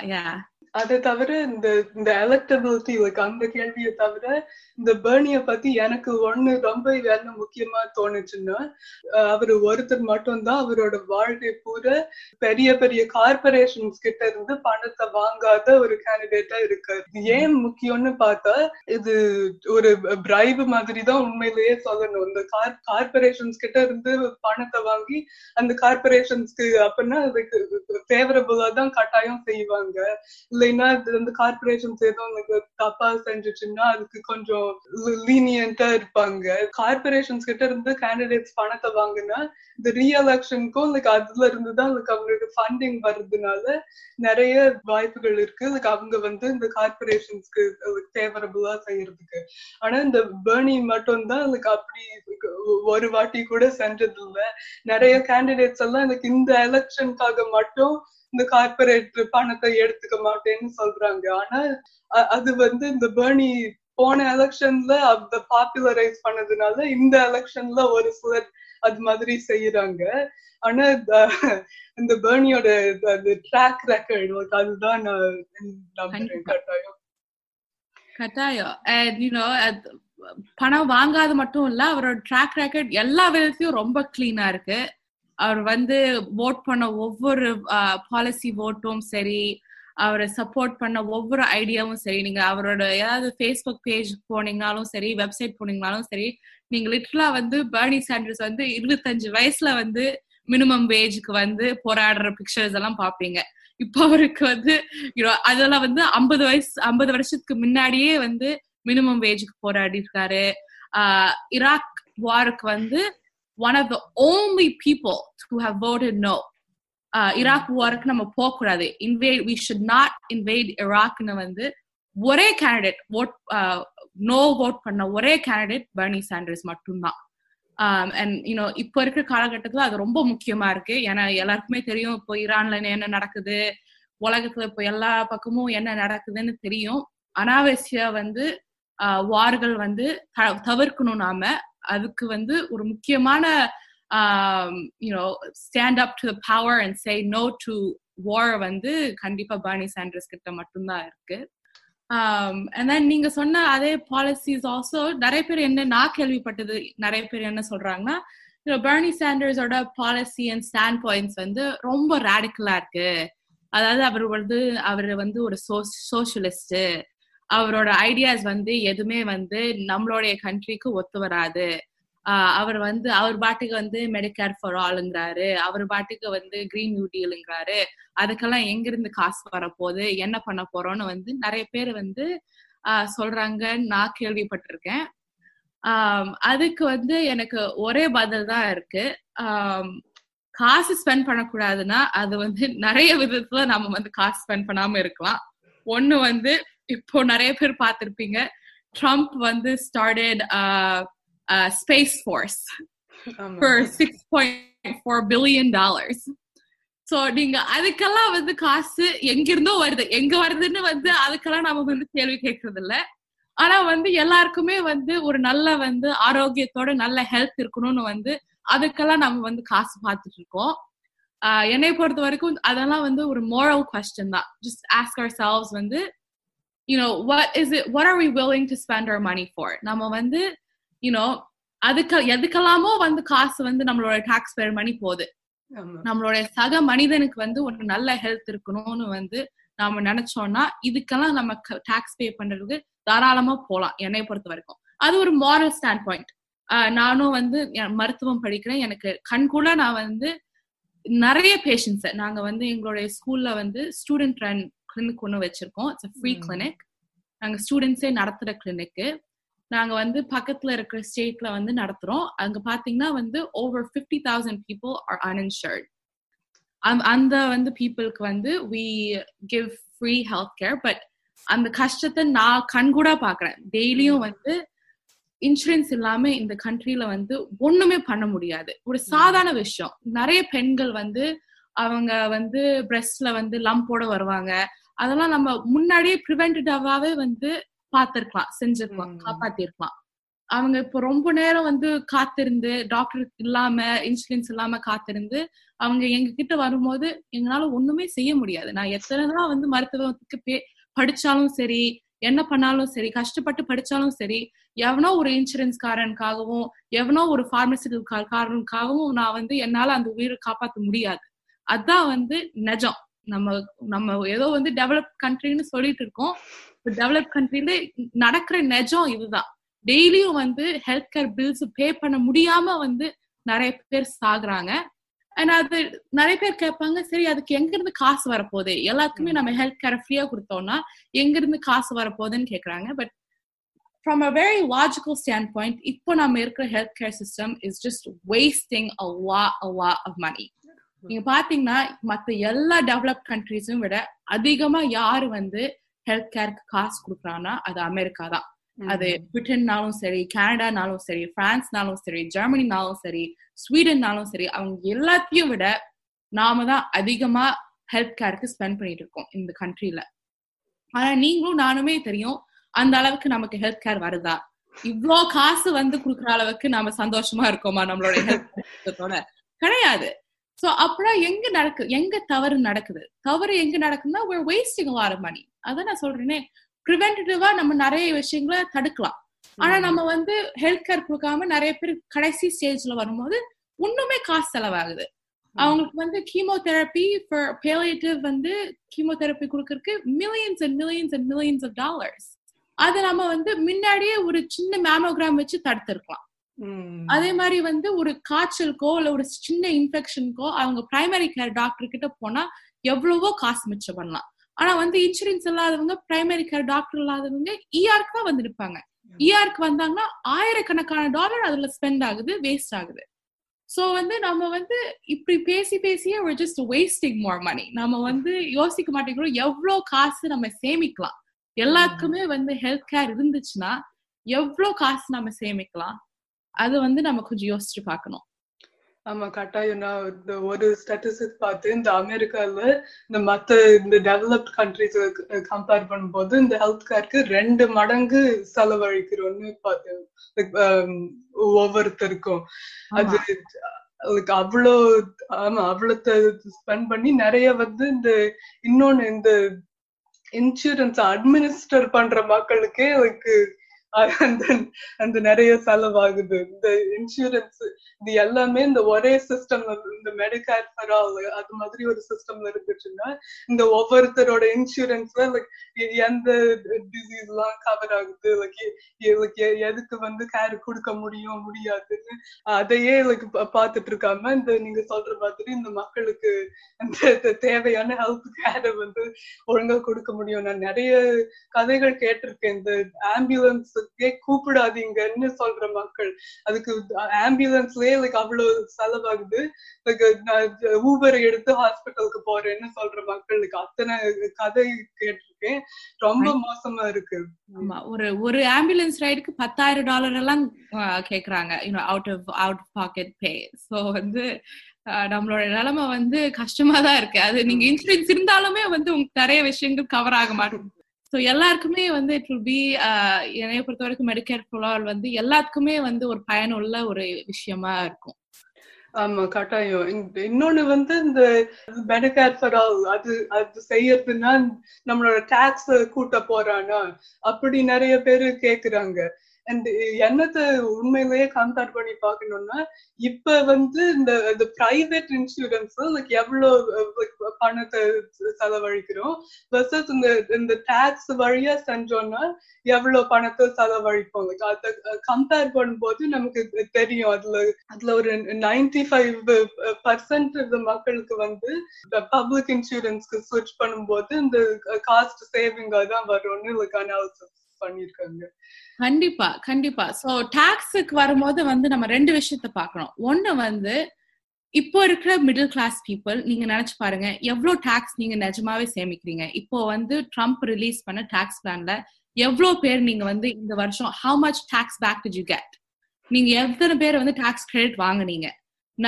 அதை தவிர இந்த இந்த எலக்டபிலிட்டி அந்த கேள்வியை தவிர இந்த பெர்னிய பத்தி எனக்கு ஒண்ணு ரொம்ப என்ன முக்கியமா தோணுச்சுன்னா அவரு ஒருத்தர் மட்டும்தான் அவரோட வாழ்க்கை பூரா பெரிய பெரிய கார்பரேஷன்ஸ் கிட்ட இருந்து பணத்தை வாங்காத ஒரு கேண்டிடேட்டா இருக்காரு. ஏன் முக்கியம்னு பார்த்தா இது ஒரு பிரைப் மாதிரி தான் உண்மையிலேயே சொல்லணும். இந்த கார் கார்பரேஷன்ஸ் கிட்ட இருந்து பணத்தை வாங்கி அந்த கார்பரேஷன்ஸ்க்கு அப்படின்னா அதுக்கு ஃபேவரபுளா தான் கட்டாயம் செய்வாங்க. இல்லைன்னா இந்த கார்பரேஷன்ஸ் ஏதோ தப்பா செஞ்சுச்சுன்னா அதுக்கு கொஞ்சம் லீனியன்டா இருப்பாங்க. கார்பரேஷன்ஸ் கிட்ட இருந்து கேண்டிடேட்ஸ் பணத்தை வாங்கினா இந்த ரீஎலக்ஷனுக்கும் அதுல இருந்துதான் அவங்களுக்கு ஃபண்டிங் வர்றதுனால நிறைய வாய்ப்புகள் இருக்கு அவங்க வந்து இந்த கார்பரேஷன்ஸ்க்கு ஃபேவரபுளா செய்யறதுக்கு. ஆனா இந்த பெர்னி மட்டும் தான் அப்படி ஒரு வாட்டி கூட செஞ்சது இல்லை. நிறைய கேண்டிடேட்ஸ் எல்லாம் எனக்கு இந்த எலெக்ஷனுக்காக மட்டும் இந்த கார்பரேட் பணத்தை எடுத்துக்க மாட்டேன்னு சொல்றாங்க. ஆனா அது வந்து இந்த பெர்னி போன எலெக்ஷன்ல பாப்புலரைஸ் பண்ணதுனால இந்த எலெக்ஷன்ல ஒரு சிலர் அது மாதிரி செய்யறாங்க. ஆனா இந்த பெர்னியோட ட்ராக் ரெக்கார்ட் அதுதான் கட்டாயம் கட்டாயம். பணம் வாங்காது மட்டும் இல்ல, அவரோட ட்ராக் ரெக்கார்ட் எல்லா விதத்திலயும் ரொம்ப கிளீனா இருக்கு. அவர் வந்து வோட் பண்ண ஒவ்வொரு பாலிசி வோட்டும் சரி, அவரை சப்போர்ட் பண்ண ஒவ்வொரு ஐடியாவும் சரி, நீங்க அவரோட ஏதாவது ஃபேஸ்புக் பேஜ் போனீங்கனாலும் சரி, வெப்சைட் போனீங்கனாலும் சரி, நீங்க லிட்டரலா வந்து பெர்னி சாண்டர்ஸ் வந்து இருபத்தஞ்சு வயசுல வந்து மினிமம் வேஜுக்கு வந்து போராடுற பிக்சர்ஸ் எல்லாம் பாப்பீங்க. இப்ப அவருக்கு வந்து அதெல்லாம் வந்து ஐம்பது வயசு ஐம்பது வருஷத்துக்கு முன்னாடியே வந்து மினிமம் வேஜுக்கு போராடி இருக்காரு. ஆஹ் இராக் வாருக்கு வந்து one of the only people who have voted no. uh, Iraq war ku nam pokuraade invade, we should not invade Iraq nu vande ore candidate vote uh, no vote panna ore candidate Bernie Sanders mattumna. um, and you know ipo irukra kalagattathula adu romba mukkiyama irukku, ena ellarkume theriyum ipo Iran la enna nadakudhu, ulagathula ipo ella pakkamum enna nadakudhu nu theriyum. anavasya vande wargal vande thavirkanum nama அதுக்கு வந்து ஒரு முக்கியமான stand up to the power and say no to war வந்து கண்டிப்பா Bernie Sanders கிட்ட மட்டும்தான் இருக்கு. And then நீங்க சொன்ன அதே பாலிசிஸ் ஆல்சோ நிறைய பேர் என்ன நான் கேள்விப்பட்டது நிறைய பேர் என்ன சொல்றாங்கன்னா, பெர்னி சாண்டர்ஸோட பாலிசி அண்ட் ஸ்டாண்ட் பாயிண்ட்ஸ் வந்து ரொம்ப ரேடிக்கலா இருக்கு. அதாவது அவர் வந்து அவர் வந்து ஒரு சோசியலிஸ்ட், அவரோட ஐடியாஸ் வந்து எதுவுமே வந்து நம்மளுடைய கண்ட்ரிக்கு ஒத்து வராது. ஆஹ் அவர் வந்து அவர் பாட்டுக்கு வந்து மெடிக்கேர் ஃபார் ஆல்ங்கிறாரு, அவர் பாட்டுக்கு வந்து கிரீன் நியூ டீலுங்கிறாரு, அதுக்கெல்லாம் எங்கிருந்து காசு வரப்போகுது, என்ன பண்ண போறோம்னு வந்து நிறைய பேர் வந்து ஆஹ் சொல்றாங்க, நான் கேள்விப்பட்டிருக்கேன். ஆஹ் அதுக்கு வந்து எனக்கு ஒரே பதில் தான் இருக்கு. ஆஹ் காசு ஸ்பெண்ட் பண்ணக்கூடாதுன்னா அது வந்து நிறைய விதத்துல நம்ம வந்து காசு ஸ்பெண்ட் பண்ணாம இருக்கலாம். ஒண்ணு வந்து இப்போ நிறைய பேர் பார்த்திருப்பீங்க, ட்ரம்ப் வந்து started space force for six point four billion dollars. So நீங்க அதுக்கெல்லாம் வந்து காசு எங்கிருந்தோ வருது, எங்க வருதுன்னு வந்து அதுக்கெல்லாம் நம்ம வந்து கேள்வி கேட்கறது இல்லை. ஆனா வந்து எல்லாருக்குமே வந்து ஒரு நல்ல வந்து ஆரோக்கியத்தோட நல்ல ஹெல்த் இருக்கணும்னு வந்து அதுக்கெல்லாம் நம்ம வந்து காசு பார்த்துட்டு இருக்கோம். ஆஹ் என்னை பொறுத்த வரைக்கும் அதெல்லாம் வந்து ஒரு மோரல் குவெஸ்டன் தான். ஜஸ்ட் ஆஸ்க் அவர்செல்வ்ஸ் வந்து you know what is it what are we willing to spend our money for. nama vande you know adukku edukkalamo vande kaasu vande nammaloda taxpayer money podu nammaloda saga manidanukku vande or nalla health irukonu vande nama nenachona idukala nama tax pay pandradhu tharalama pola. enai porathu varaikum adu or moral standpoint. nanu vande maruthavam padikren, enakku kankula na vande nariya patients naanga vande engaloda school la vande student run clinic ஒன்று வச்சிருக்கோம். It's a free clinic, நாங்கள் ஸ்டூடெண்ட்ஸே நடத்துகிற கிளினிக்கு. நாங்கள் வந்து பக்கத்தில் இருக்கிற ஸ்டேட்ல வந்து நடத்துகிறோம். அங்கே பார்த்தீங்கன்னா வந்து over fifty thousand people are uninsured. அந்த வந்து பீப்புளுக்கு வந்து we give free health care. But அந்த கஷ்டத்தை நான் கண்கூடா பார்க்குறேன். டெய்லியும் வந்து இன்சூரன்ஸ் இல்லாமல் இந்த கண்ட்ரியில வந்து ஒன்றுமே பண்ண முடியாது. ஒரு சாதாரண விஷயம், நிறைய பெண்கள் வந்து அவங்க வந்து பிரெஸ்ட்ல வந்து லம்போட வருவாங்க. அதெல்லாம் நம்ம முன்னாடியே ப்ரிவென்டிவாவே வந்து பார்த்திருக்கலாம், செஞ்சிருக்கலாம், காப்பாத்திருக்கலாம். அவங்க இப்போ ரொம்ப நேரம் வந்து காத்திருந்து டாக்டர் இல்லாம இன்சூரன்ஸ் இல்லாம காத்திருந்து அவங்க எங்க கிட்ட வரும்போது எங்களால ஒண்ணுமே செய்ய முடியாது. நான் எத்தனைதான் வந்து மருத்துவத்துக்கு பே படிச்சாலும் சரி, என்ன பண்ணாலும் சரி, கஷ்டப்பட்டு படிச்சாலும் சரி, எவனோ ஒரு இன்சூரன்ஸ் காரனுக்காகவும் எவனோ ஒரு பார்மசிட்டிக்கல் காரனுக்காகவும் நான் வந்து என்னால அந்த உயிரை காப்பாற்ற முடியாது. அதான் வந்து நிஜம். நம்ம நம்ம ஏதோ வந்து டெவலப் கண்ட்ரின்னு சொல்லிட்டு இருக்கோம். டெவலப் கண்ட்ரில நடக்கிற நிஜம் இதுதான். டெய்லியும் வந்து ஹெல்த் கேர் பில்ஸ் பே பண்ண முடியாம வந்து நிறைய பேர் சாகுறாங்க. அண்ட் அது நிறைய பேர் கேட்பாங்க, சரி அதுக்கு எங்கிருந்து காசு வரப்போகுது, எல்லாத்துக்குமே நம்ம ஹெல்த் கேரை ஃப்ரீயா கொடுத்தோம்னா எங்கிருந்து காசு வரப்போகுதுன்னு கேட்கறாங்க. But from a very logical stand point, இப்போ நம்ம இருக்கிற health care system is just wasting a lot a lot of money. நீங்க பாத்தீங்கன்னா மத்த எல்லா டெவலப்ட் கண்ட்ரீஸும் விட அதிகமா யாரு வந்து ஹெல்த் கேருக்கு காசு கொடுக்குறாங்கன்னா அது அமெரிக்கா தான். அது பிரிட்டன்னாலும் சரி, கனடானாலும் சரி, பிரான்ஸ்னாலும் சரி, ஜெர்மனினாலும் சரி, ஸ்வீடன்னாலும் சரி, அவங்க எல்லாத்தையும் விட நாம தான் அதிகமா ஹெல்த் கேருக்கு ஸ்பெண்ட் பண்ணிட்டு இருக்கோம் இந்த கண்ட்ரில. ஆனா நீங்களும் நானுமே தெரியும் அந்த அளவுக்கு நமக்கு ஹெல்த் கேர் வருதா, இவ்வளோ காசு வந்து குடுக்குற அளவுக்கு நாம சந்தோஷமா இருக்கோமா நம்மளோட ஹெல்த்தோட? கிடையாது. சோ அப்புறம் எங்க நடக்கு எங்க தவறு நடக்குது? தவறு எங்க நடக்குதுன்னா we're wasting a lot of money. அதான் நான் சொல்றேனே, ப்ரிவென்டிவா நம்ம நிறைய விஷயங்களை தடுக்கலாம். ஆனா நம்ம வந்து ஹெல்த் கேர் கொடுக்காம நிறைய பேர் கடைசி ஸ்டேஜ்ல வரும்போது இன்னுமே காசு செலவாகுது. அவங்களுக்கு வந்து கீமோதெரபி ஃபார் பேலியேட்டிவ் வந்து கீமோதெரபி கொடுக்கறதுக்கு millions and millions and millions of dollars. அதை நம்ம வந்து முன்னாடியே ஒரு சின்ன மேமோகிராம் வச்சு தடுத்திருக்கலாம். அதே மாதிரி வந்து ஒரு காய்ச்சலுக்கோ இல்ல ஒரு சின்ன இன்ஃபெக்ஷனுக்கோ அவங்க பிரைமரி கேர் டாக்டர் கிட்ட போனா எவ்வளவோ காசு மிச்சம் பண்ணலாம். ஆனா வந்து இன்சூரன்ஸ் இல்லாதவங்க, பிரைமரி கேர் டாக்டர் இல்லாதவங்க இஆருக்கு தான் வந்து நிற்பாங்க. இஆருக்கு வந்தாங்கன்னா ஆயிரக்கணக்கான டாலர் அதுல ஸ்பெண்ட் ஆகுது, வேஸ்ட் ஆகுது. சோ வந்து நம்ம வந்து இப்படி பேசி பேசியே we're just wasting more money. நம்ம வந்து யோசிக்க மாட்டேங்கிறோம் எவ்வளவு காசு நம்ம சேமிக்கலாம். எல்லாருக்குமே வந்து ஹெல்த் கேர் இருந்துச்சுன்னா எவ்வளவு காசு நம்ம சேமிக்கலாம், அது வந்து நம்ம கொஞ்சம் யோசிச்சு பார்க்கணும். ஆமா, கட்டாயம். நான் இந்த ஒரு ஸ்டாட்டிஸ்டிக் பார்த்து, இந்த அமெரிக்கால இந்த மற்ற இந்த டெவலப்ட் கண்ட்ரிஸ் கம்பேர் பண்ணும்போது இந்த ஹெல்த் கேருக்கு ரெண்டு மடங்கு செலவழிக்கிறோன்னு பார்த்தேன் ஒவ்வொருத்தருக்கும். அது அவ்வளோ ஆமா அவ்வளோ ஸ்பெண்ட் பண்ணி நிறைய வந்து இந்த இன்னொன்னு இந்த இன்சூரன்ஸ் அட்மினிஸ்டர் பண்ற மக்களுக்கே எனக்கு அந்த நிறைய செலவாகுது. இந்த இன்சூரன்ஸ் இது எல்லாமே இந்த ஒரே சிஸ்டம்ல, இந்த மெடிகேர் ஃபார் ஆல் அது மாதிரி ஒரு சிஸ்டம்ல இருந்துச்சுன்னா இந்த ஒவ்வொருத்தரோட இன்சூரன்ஸ்ல எந்த டிசீஸ் எல்லாம் கவர் ஆகுது, எதுக்கு வந்து கேர் கொடுக்க முடியும் முடியாதுன்னு அதையே பாத்துட்டு இருக்காம இந்த நீங்க சொல்ற மாதிரி இந்த மக்களுக்கு அந்த தேவையான ஹெல்த் கேரை வந்து ஒழுங்கா கொடுக்க முடியும். நான் நிறைய கதைகள் கேட்டிருக்கேன், இந்த ஆம்புலன்ஸ் கூப்பிடாதீங்கன்னு சொல்ற மக்கள், அதுக்கு ஆம்புலன்ஸ்லயே அவ்வளவு செலவாகுது. ஊபர் எடுத்து ஹாஸ்பிட்டலுக்கு போறேன்னு சொல்ற மக்களுக்கு அத்தனை கதை கேட்டிருக்கேன். ரொம்ப மோசமா இருக்கு. ஆமா, ஒரு ஒரு ஆம்புலன்ஸ் ரைடுக்கு பத்தாயிரம் டாலர் எல்லாம் கேக்குறாங்க, out of out pocket pay. So வந்து நம்மளோட நிலைமை வந்து கஷ்டமா தான் இருக்கு. அது நீங்க இன்சூரன்ஸ் இருந்தாலுமே வந்து உங்களுக்கு நிறைய விஷயங்கள் கவர் ஆக மாட்டோம். ஸோ எல்லாருக்குமே வந்து இட் வில் பி, என்னைய பொறுத்த வரைக்கும் மெடிக்கேர் ஃபார் ஆல் வந்து எல்லாத்துக்குமே வந்து ஒரு பயனுள்ள ஒரு விஷயமா இருக்கும். ஆமா, கட்டாயம். இன்னொன்னு வந்து இந்த மெடிகேர் ஃபார் ஆல் அது அது செய்யறதுன்னா நம்மளோட டாக்ஸ் கூட்ட போறானா அப்படி நிறைய பேரு கேக்குறாங்க. அண்ட் என்னத்தை உண்மையிலேயே கம்பேர் பண்ணி பாக்கணும்னா இப்ப வந்து இந்த பிரைவேட் இன்சூரன்ஸ் எவ்வளவு பணத்தை செலவழிக்கிறோம் வெர்சஸ் இந்த டாக்ஸ் வழியா செஞ்சோம்னா எவ்வளவு பணத்தை செலவழிப்போம். அதை கம்பேர் பண்ணும்போது நமக்கு தெரியும் அதுல அதுல ஒரு நைன்டி ஃபைவ் பர்சன்ட் மக்களுக்கு வந்து பப்ளிக் இன்சூரன்ஸ்க்கு ஸ்விட்ச் பண்ணும்போது இந்த காஸ்ட் சேவிங்கா தான் வரும்னு அனாலிசிஸ் பண்ணிருக்காங்க. கண்டிப்பா கண்டிப்பா. சோ டாக்ஸுக்கு வரும்போது வந்து நம்ம ரெண்டு விஷயத்த பாக்கணும். ஒண்ணு வந்து இப்போ இருக்கிற மிடில் கிளாஸ் பீப்புள், நீங்க நினைச்சு பாருங்க எவ்வளவு டாக்ஸ் நீங்க நிஜமாவே சேமிக்கிறீங்க. இப்போ வந்து ட்ரம்ப் ரிலீஸ் பண்ண டாக்ஸ் பிளான்ல எவ்வளவு பேர் நீங்க வந்து இந்த வருஷம் how much tax back did you get, நீங்க எத்தனை பேர் வந்து டாக்ஸ் கிரெடிட் வாங்குனீங்க?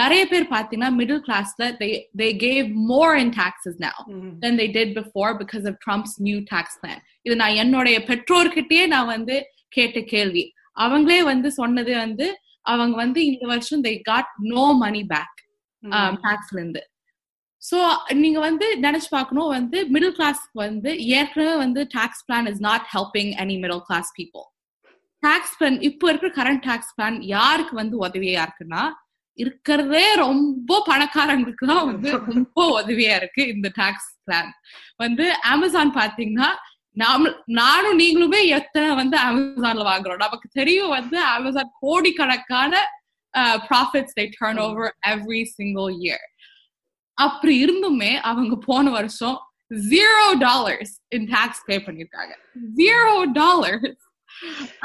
நிறைய பேர் பாத்தீங்கன்னா மிடில் கிளாஸ்ல they they gave more in taxes now mm-hmm. than they did before because of Trump's new tax plan. இது நான் என்னோட பெற்றோர்கிட்டயே நான் வந்து கேட்ட கேள்வி. அவங்களே வந்து சொன்னது வந்து அவங்க வந்து இந்த வருஷம் they got no money back um taxல இருந்து. சோ நீங்க வந்து நினைச்சு பார்க்கணும் வந்து மிடில் கிளாஸ்க்கு வந்து ஏற்கனவே வந்து tax plan is not helping any middle class people. Tax plan இப்போ இருக்கிற கரண்ட் டாக்ஸ் பிளான் யாருக்கு வந்து உதவியா இருக்குன்னா இருக்கிறதே ரொம்ப பணக்காரங்களுக்குதான் வந்து ரொம்ப உதவியா இருக்கு இந்த டாக்ஸ் பிளான். வந்து அமேசான் பாத்தீங்கன்னா நாம நானும் நீங்களுமே எத்தனை வந்து அமேசான்ல வாங்குறோம். நமக்கு தெரியும் வந்து அமேசான் கோடிக்கணக்கான profits they turn over every single year. அப்படி இருந்துமே அவங்க போன வருஷம் zero dollars in tax pay பண்ணிருக்காங்க. Zero dollars.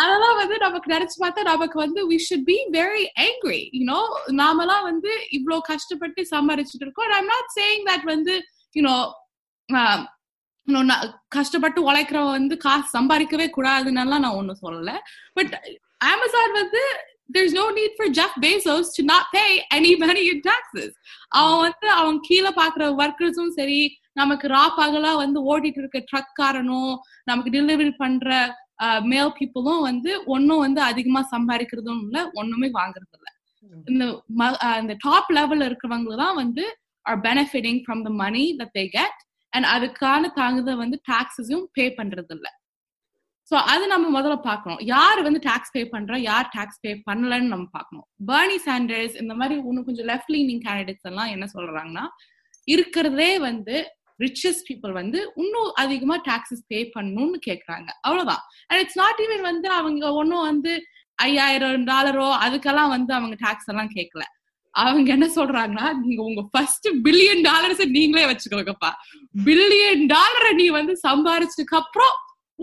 அதெல்லாம் வந்து நமக்கு நினைச்சு பார்த்தா நமக்கு வந்து we should be very angry, you know. நாமெல்லாம் வந்து இவ்வளோ கஷ்டப்பட்டு சம்பாரிச்சுட்டு இருக்கோம். and I'm not saying that வந்து you know கஷ்டப்பட்டு உழைக்கிறவ வந்து காசு சம்பாதிக்கவே கூடாதுன்னு நான் ஒன்னும் சொல்லல. பட் அமேசான் வந்து there's no need for Jeff Bezos to not pay anybody in taxes. அவன் வந்து அவன் கீழே பாக்குற ஒர்க்கர்ஸும் சரி, நமக்கு ரா பகலா வந்து ஓட்டிட்டு இருக்க ட்ரக் காரனும், நமக்கு டெலிவரி பண்ற மேல் பீப்புளும் வந்து ஒன்னும் வந்து அதிகமா சம்பாதிக்கிறதும் இல்லை, ஒண்ணுமே வாங்குறது இல்லை. இந்த இந்த டாப் லெவல்ல இருக்கிறவங்க தான் வந்து are benefiting from the money that they get, and அதுக்கான தாங்குத வந்து டாக்ஸஸும் பே பண்றது இல்லை. ஸோ அது நம்ம முதல்ல பார்க்கணும், யார் வந்து டாக்ஸ் பே பண்றோம், யார் டாக்ஸ் பே பண்ணலன்னு நம்ம பார்க்கணும். பெர்னி சாண்டர்ஸ் இந்த மாதிரி இன்னும் கொஞ்சம் லெஃப்ட் லீனிங் கேண்டிடேட்ஸ் எல்லாம் என்ன சொல்றாங்கன்னா, இருக்கிறதே வந்து richest people வந்து இன்னும் அதிகமா டாக்ஸஸ் பே பண்ணணும்னு கேட்கறாங்க, அவ்வளவுதான். அண்ட் இட்ஸ் நாட் ஈவன் வந்து அவங்க ஒன்னும் வந்து ஐயாயிரம் டாலரோ அதுக்கெல்லாம் வந்து அவங்க டாக்ஸ் எல்லாம் கேட்கல. அவங்க என்ன சொல்றாங்கன்னா, நீங்க உங்க ஃபர்ஸ்ட் பில்லியன் டாலர்ஸ் நீங்களே வச்சுக்கோங்கப்பா, பில்லியன் டாலரை நீ வந்து சம்பாரிச்சதுக்கு அப்புறம்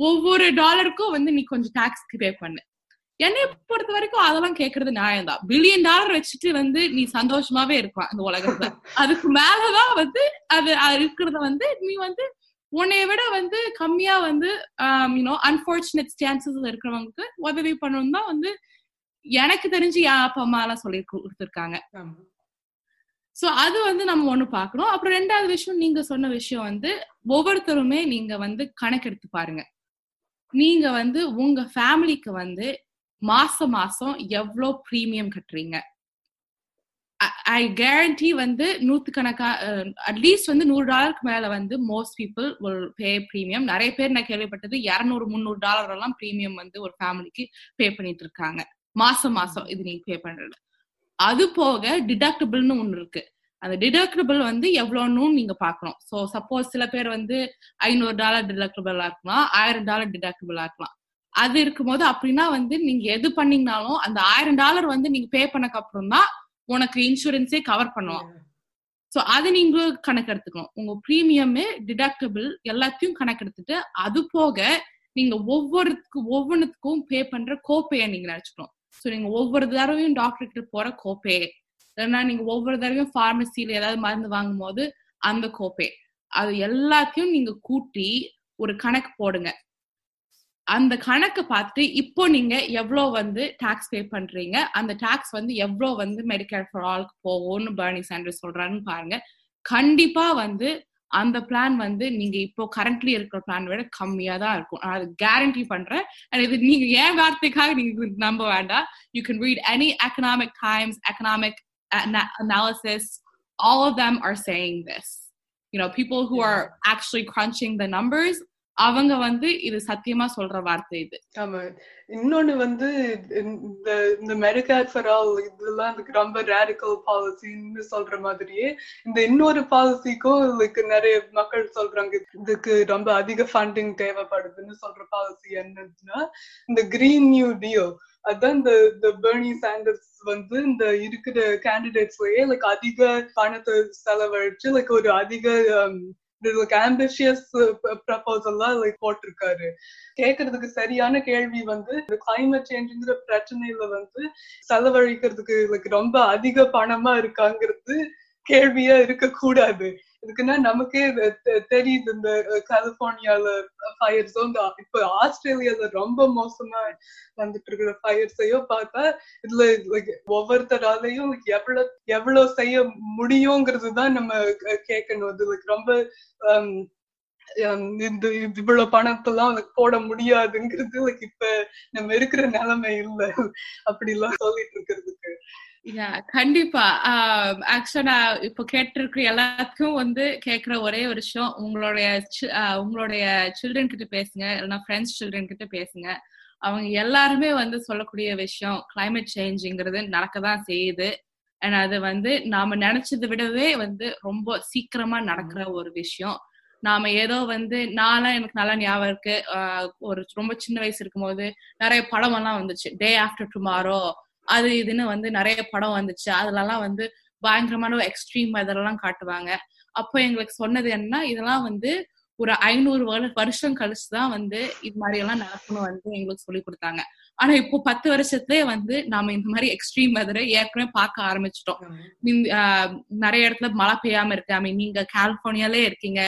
ஒவ்வொரு டாலருக்கும் வந்து நீ கொஞ்சம் டாக்ஸ் பே பண்ணு. என்னை பொறுத்த வரைக்கும் அதெல்லாம் கேட்கறது நியாயம்தான். பில்லியன் டாலர் வச்சுட்டு வந்து நீ சந்தோஷமாவே இருக்கலாம் இந்த உலகத்துல. அதுக்கு மேலதான் வந்து அது இருக்கிறத வந்து நீ வந்து உன்னைய விட வந்து கம்மியா வந்து யூனோ அன்பார்ச்சுனேட் சான்சஸ் இருக்கிறவங்களுக்கு உதவி பண்ணணும் தான் வந்து எனக்கு தெரிஞ்சு என் அப்பா அம்மா எல்லாம் சொல்லி கொடுத்துருக்காங்க. சோ அது வந்து நம்ம ஒண்ணு பாக்கணும். அப்புறம் ரெண்டாவது விஷயம், நீங்க சொன்ன விஷயம் வந்து ஒவ்வொருத்தருமே நீங்க வந்து கணக்கெடுத்து பாருங்க. நீங்க வந்து உங்க ஃபேமிலிக்கு வந்து மாச மாசம் எவ்வளோ பிரீமியம் கட்டுறீங்க. ஐ கேரண்டி வந்து நூத்துக்கணக்கா அட்லீஸ்ட் வந்து நூறு டாலருக்கு மேல வந்து மோஸ்ட் பீப்புள் ஒரு பே பிரீமியம். நிறைய பேர் நான் கேள்விப்பட்டது இரநூறு முந்நூறு டாலர் எல்லாம் பிரீமியம் வந்து ஒரு ஃபேமிலிக்கு பே பண்ணிட்டு இருக்காங்க மாசம் மாசம். இது நீங்க பே பண்றது. அது போக டிடக்டபிள்னு ஒண்ணு இருக்கு. அந்த டிடக்டபிள் வந்து எவ்வளோன்னு நீங்க பாக்கணும். ஸோ சப்போஸ் சில பேர் வந்து ஐநூறு டாலர் டிடக்டபிளா இருக்கலாம், ஆயிரம் டாலர் டிடக்டபிளா இருக்கலாம். அது இருக்கும்போது அப்படின்னா வந்து நீங்க எது பண்ணீங்கனாலும் அந்த ஆயிரம் டாலர் வந்து நீங்க பே பண்ணக்கு அப்புறம் தான் உனக்கு இன்சூரன்ஸே கவர் பண்ணுவாங்க. ஸோ அதை நீங்க கணக்கெடுத்துக்கணும். உங்க பிரீமியம் டிடக்டபிள் எல்லாத்தையும் கணக்கெடுத்துட்டு அது போக நீங்க ஒவ்வொருக்கு ஒவ்வொன்றுக்கும் பே பண்ற கோப்பையை நீங்க நினைச்சுக்கணும். ஸோ நீங்க ஒவ்வொரு தடவையும் டாக்டர்கிட்ட போற கோப்பே, இல்லைன்னா நீங்க ஒவ்வொரு தடவையும் பார்மசியில ஏதாவது மருந்து வாங்கும் போது அந்த கோப்பே, அது எல்லாத்தையும் நீங்க கூட்டி ஒரு கணக்கு போடுங்க. அந்த கணக்கை பார்த்துட்டு இப்போ நீங்க எவ்வளோ வந்து டாக்ஸ் பே பண்றீங்க, அந்த டாக்ஸ் வந்து எவ்வளோ வந்து மெடிக்கேர் ஃபார் ஆல்க்கு போகும்னு பெர்னி சாண்டர்ஸ் சொல்றான்னு பாருங்க. கண்டிப்பா வந்து அந்த பிளான் வந்து நீங்க இப்போ கரண்ட்லி இருக்கிற பிளான் விட கம்மியா தான் இருக்கும், நான் அது கேரண்டி பண்றேன். அண்ட் இது நீங்க ஏன் வார்த்தைக்காக நீங்க நம்ப வேண்டாம். You can read any economic times, economic analysis, all of them are saying this. You know people who are actually crunching the numbers அவங்க வந்து இது சத்தியமா சொல்ற வார்த்தை இது. ஆமா, இன்னொன்னு வந்து இந்த மெடிக்கேர் ஃபார் ஆல் இதெல்லாம் ரொம்ப ரேடிக்கல் பாலிசின்னு சொல்ற மாதிரியே இந்த இன்னொரு பாலிசிக்கும் இதுக்கு நிறைய மக்கள் சொல்றாங்க இதுக்கு ரொம்ப அதிக ஃபண்டிங் தேவைப்படுதுன்னு சொல்ற பாலிசி என்னன்னா இந்த கிரீன் நியூ டீல். அதான் இந்த பெர்னி சாண்டர்ஸ் வந்து இந்த இருக்கிற கேண்டிடேட்ஸ்லயே லைக் அதிக பணத்தை செலவழிச்சு லைக் ஒரு அதிக ambitious proposal like போட்டிருக்காரு. கேட்கறதுக்கு சரியான கேள்வி வந்து இந்த climate changeங்கிற பிரச்சனையில வந்து செலவழிக்கிறதுக்கு like ரொம்ப அதிக பணமா இருக்காங்கிறது கேள்வியா இருக்க கூடாது. இதுக்குன்னா நமக்கே தெரியுது இந்த கலிபோர்னியால ஃபயர்ஸோ இந்த இப்ப ஆஸ்திரேலியால ரொம்ப மோசமா வந்துட்டு இருக்கிற ஃபயர்ஸையோ பார்த்தா இதுல ஒவ்வொருத்தராலையும் எவ்வளவு எவ்வளவு செய்ய முடியுங்கிறது தான் நம்ம கேட்கணும். இது ரொம்ப இந்த இவ்வளவு பணத்தெல்லாம் போட முடியாதுங்கிறது லைக் இப்ப நம்ம இருக்கிற நிலைமை இல்லை அப்படிலாம் சொல்லிட்டு இருக்கிறதுக்கு. கண்டிப்பா ஆக்சுவலா நான் இப்ப கேட்டிருக்கிற எல்லாத்துக்கும் வந்து கேட்கிற ஒரே ஒரு விஷயம், உங்களுடைய உங்களுடைய சில்ட்ரன் கிட்ட பேசுங்க, இல்லைன்னா ஃப்ரெண்ட்ஸ் சில்ட்ரன் கிட்ட பேசுங்க. அவங்க எல்லாருமே வந்து சொல்லக்கூடிய விஷயம் கிளைமேட் சேஞ்சுங்கிறது நடக்கதான் செய்யுது. அண்ட் அது வந்து நாம நினைச்சதை விடவே வந்து ரொம்ப சீக்கிரமா நடக்கிற ஒரு விஷயம். நாம ஏதோ வந்து நான்லாம் எனக்கு நல்லா ஞாபகம் இருக்கு, ஒரு ரொம்ப சின்ன வயசு இருக்கும்போது நிறைய படம் எல்லாம் வந்துச்சு, டே ஆஃப்டர் டுமாரோ அது இதுன்னு வந்து நிறைய படம் வந்துச்சு. அதுல எல்லாம் வந்து பயங்கரமான ஒரு எக்ஸ்ட்ரீம் வெதர்லாம் காட்டுவாங்க. அப்போ எங்களுக்கு சொன்னது என்னன்னா, இதெல்லாம் வந்து ஒரு ஐநூறு வருஷம் கழிச்சுதான் வந்து இது மாதிரி எல்லாம் நடக்கணும் வந்து எங்களுக்கு சொல்லி கொடுத்தாங்க. ஆனா இப்போ பத்து வருஷத்துலயே வந்து நாம இந்த மாதிரி எக்ஸ்ட்ரீம் வெதரை ஏற்கனவே பார்க்க ஆரம்பிச்சிட்டோம். நிறைய இடத்துல மழை பெய்யாம இருக்கு. ஐ மீன் நீங்க கலிபோர்னியாலே இருக்கீங்க,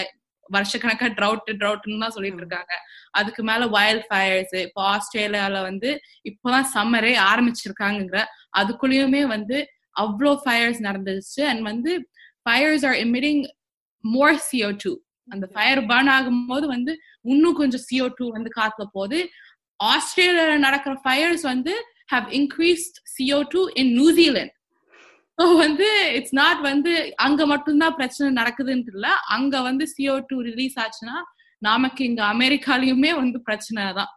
வருஷக்கணக்கா ட்ரவுட் ட்ரவுட்னு தான் சொல்லிட்டு இருக்காங்க. அதுக்கு மேல வயல்ட் ஃபயர்ஸ். இப்போ ஆஸ்திரேலியால வந்து இப்பதான் சம்மரே ஆரம்பிச்சிருக்காங்கிற அதுக்குள்ளயுமே வந்து அவ்வளோ ஃபயர்ஸ் நடந்துச்சு. அண்ட் வந்து fires are emitting more CO two. அந்த ஃபயர் பர்ன் ஆகும் போது வந்து இன்னும் கொஞ்சம் சிஓ டூ வந்து காத்துல போகுது. ஆஸ்திரேலியால நடக்கிற ஃபயர்ஸ் வந்து have increased C O two in New Zealand. So வந்து it's not வந்து அங்க மட்டும்தான் பிரச்சனை நடக்குதுன்னு இல்ல, அங்க வந்து C O two ரிலீஸ் ஆச்சுன்னா நமக்கு இங்க அமெரிக்காலயுமே வந்து பிரச்சனை தான்.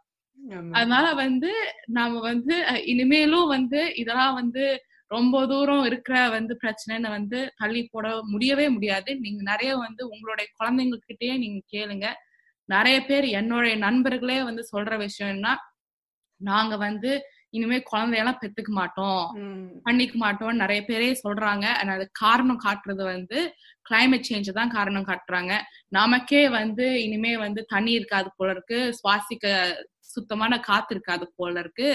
அதனால வந்து நாம வந்து இனிமேலும் வந்து இதெல்லாம் வந்து ரொம்ப தூரம் இருக்கிற வந்து பிரச்சனைன்னு வந்து தள்ளி போட முடியவே முடியாது. நீங்க நிறைய வந்து உங்களுடைய குழந்தைங்ககிட்டயே நீங்க கேளுங்க. நிறைய பேர் என்னோட நண்பர்களே வந்து சொல்ற விஷயம்னா, நாங்க வந்து இனிமே குழந்தையெல்லாம் பெத்துக்க மாட்டோம் பண்ணிக்க மாட்டோம்னு நிறைய பேரே சொல்றாங்க. அது காரணம் காட்டுறது வந்து கிளைமேட் சேஞ்சு தான் காரணம் காட்டுறாங்க. நமக்கே வந்து இனிமே வந்து தண்ணி இருக்காது போல இருக்கு, சுவாசிக்க சுத்தமான காத்து இருக்காது போல இருக்கு.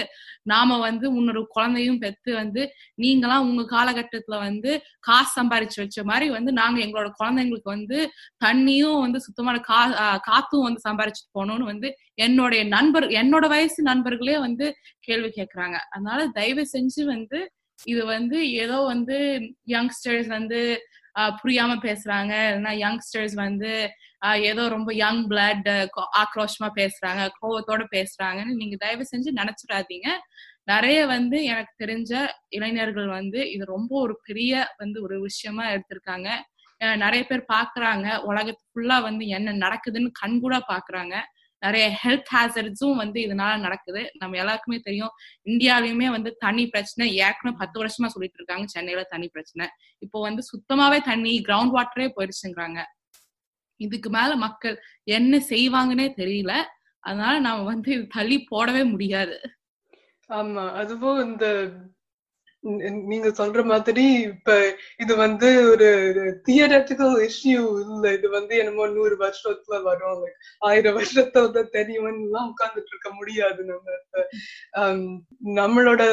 நாம வந்து இன்னொரு குழந்தையும் பெத்து வந்து நீங்களாம் உங்க காலகட்டத்துல வந்து காசு சம்பாரிச்சு வச்ச மாதிரி வந்து நாங்க எங்களோட குழந்தைங்களுக்கு வந்து தண்ணியும் வந்து சுத்தமான கா காத்தும் வந்து சம்பாரிச்சுட்டு போனோம்னு வந்து என்னோட நண்பர் என்னோட வயசு நண்பர்களே வந்து கேள்வி கேட்கறாங்க. அதனால தயவு செஞ்சு வந்து இது வந்து ஏதோ வந்து யங்ஸ்டர்ஸ் வந்து அஹ் புரியாம பேசுறாங்க, இல்லைன்னா யங்ஸ்டர்ஸ் வந்து ஆஹ் ஏதோ ரொம்ப யங் பிளட் ஆக்ரோஷமா பேசுறாங்க, கோவத்தோட பேசுறாங்கன்னு நீங்க தயவு செஞ்சு நினைச்சிடாதீங்க. நிறைய வந்து எனக்கு தெரிஞ்ச இளைஞர்கள் வந்து இது ரொம்ப ஒரு பெரிய வந்து ஒரு விஷயமா எடுத்திருக்காங்க. நிறைய பேர் பாக்குறாங்க உலகத்து ஃபுல்லா வந்து என்ன நடக்குதுன்னு கண்கூடா பாக்குறாங்க. நிறைய ஹெல்த் ஹேசர்ட்ஸும் வந்து இதனால நடக்குது. நம்ம எல்லாருக்குமே தெரியும், இந்தியாவிலுமே வந்து தண்ணி பிரச்சனை ஏற்கனவே பத்து வருஷமா சொல்லிட்டு இருக்காங்க. சென்னையில தண்ணி பிரச்சனை இப்போ வந்து சுத்தமாவே தண்ணி கிரவுண்ட் வாட்டரே போயிடுச்சுங்கிறாங்க. இதுக்கு மேல மக்கள் என்ன செய்வாங்கன்னே தெரியல. அதனால நாம வந்து இது தள்ளி போடவே முடியாது. ஆமா, அதுவும் இந்த நீங்க சொல்ற மாதிரி இப்ப இது வந்து ஒரு தியரட்டிக்கல் இஷ்யூ இல்ல, இது வந்து என்னமோ நூறு வருஷத்துல வரும், ஆயிரம் வருஷத்துல தெரியும்னு எல்லாம் உட்கார்ந்துட்டு இருக்க முடியாது. நம்ம ஆஹ் நம்மளோட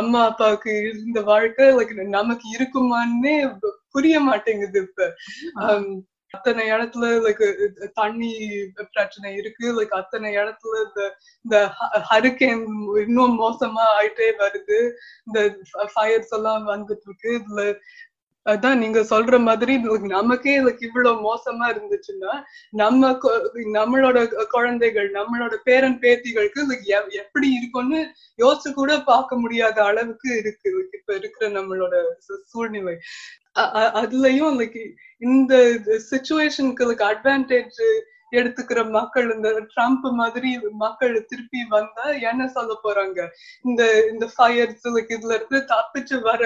அம்மா அப்பாவுக்கு இருந்த வாழ்க்கை நமக்கு இருக்குமான்னு புரிய மாட்டேங்குது. இப்ப ஆஹ் அத்தனை இடத்துல லைக் தண்ணி பிரச்சனை இருக்கு, லைக் அத்தனை இடத்துல இந்த இந்த ஹரிகேன் இன்னும் மோசமா ஆயிட்டே வருது, இந்த ஃபயர்ஸ் எல்லாம் வந்துட்டு இருக்கு. இதுல அதான் நீங்க சொல்ற மாதிரி நமக்கே லைக் இவ்வளவு மோசமா இருந்துச்சுன்னா நம்ம நம்மளோட குழந்தைகள் நம்மளோட பேரன் பேத்திகளுக்கு லைக் எப்படி இருக்கும்னு யோசிச்சு கூட பார்க்க முடியாத அளவுக்கு இருக்கு இப்ப இருக்கிற நம்மளோட சூழ்நிலை. அதுலயும் லைக் இந்த சிச்சுவேஷனுக்கு லைக் அட்வான்டேஜ் எடுத்துக்கிற மக்கள், இந்த ட்ரம்ப் மாதிரி மக்கள் திருப்பி வந்தா என்ன சொல்ல போறாங்க? இந்த இந்த ஃபயர்ஸ் லைக் இதுல இருந்து தப்பிச்சு வர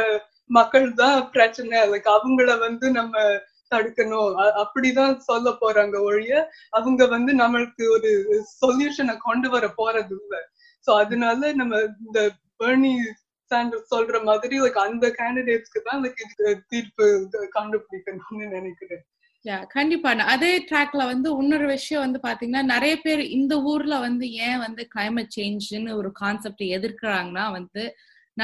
மக்கள் தான் பிரச்சனை, லைக் அவங்கள வந்து நம்ம தடுக்கணும் அப்படிதான் சொல்ல போறாங்க ஒழிய அவங்க வந்து நம்மளுக்கு ஒரு சொல்யூஷனை கொண்டு வர போறது இல்லை. சோ அதனால நம்ம இந்த பெர்னி சாண்டர்ஸ் சொல்ற மாதிரி லைக் அந்த கேண்டிடேட்ஸ்க்கு தான் லைக் தீர்ப்பு கண்டுபிடிக்கணும்னு நினைக்கிறேன். கண்டிப்பா அதே ட்ராக்ல வந்து இன்னொரு விஷயம் வந்து பாத்தீங்கன்னா, நிறைய பேர் இந்த ஊர்ல வந்து ஏன் வந்து கிளைமேட் சேஞ்சுன்னு ஒரு கான்செப்ட் எதிர்க்கிறாங்கன்னா வந்து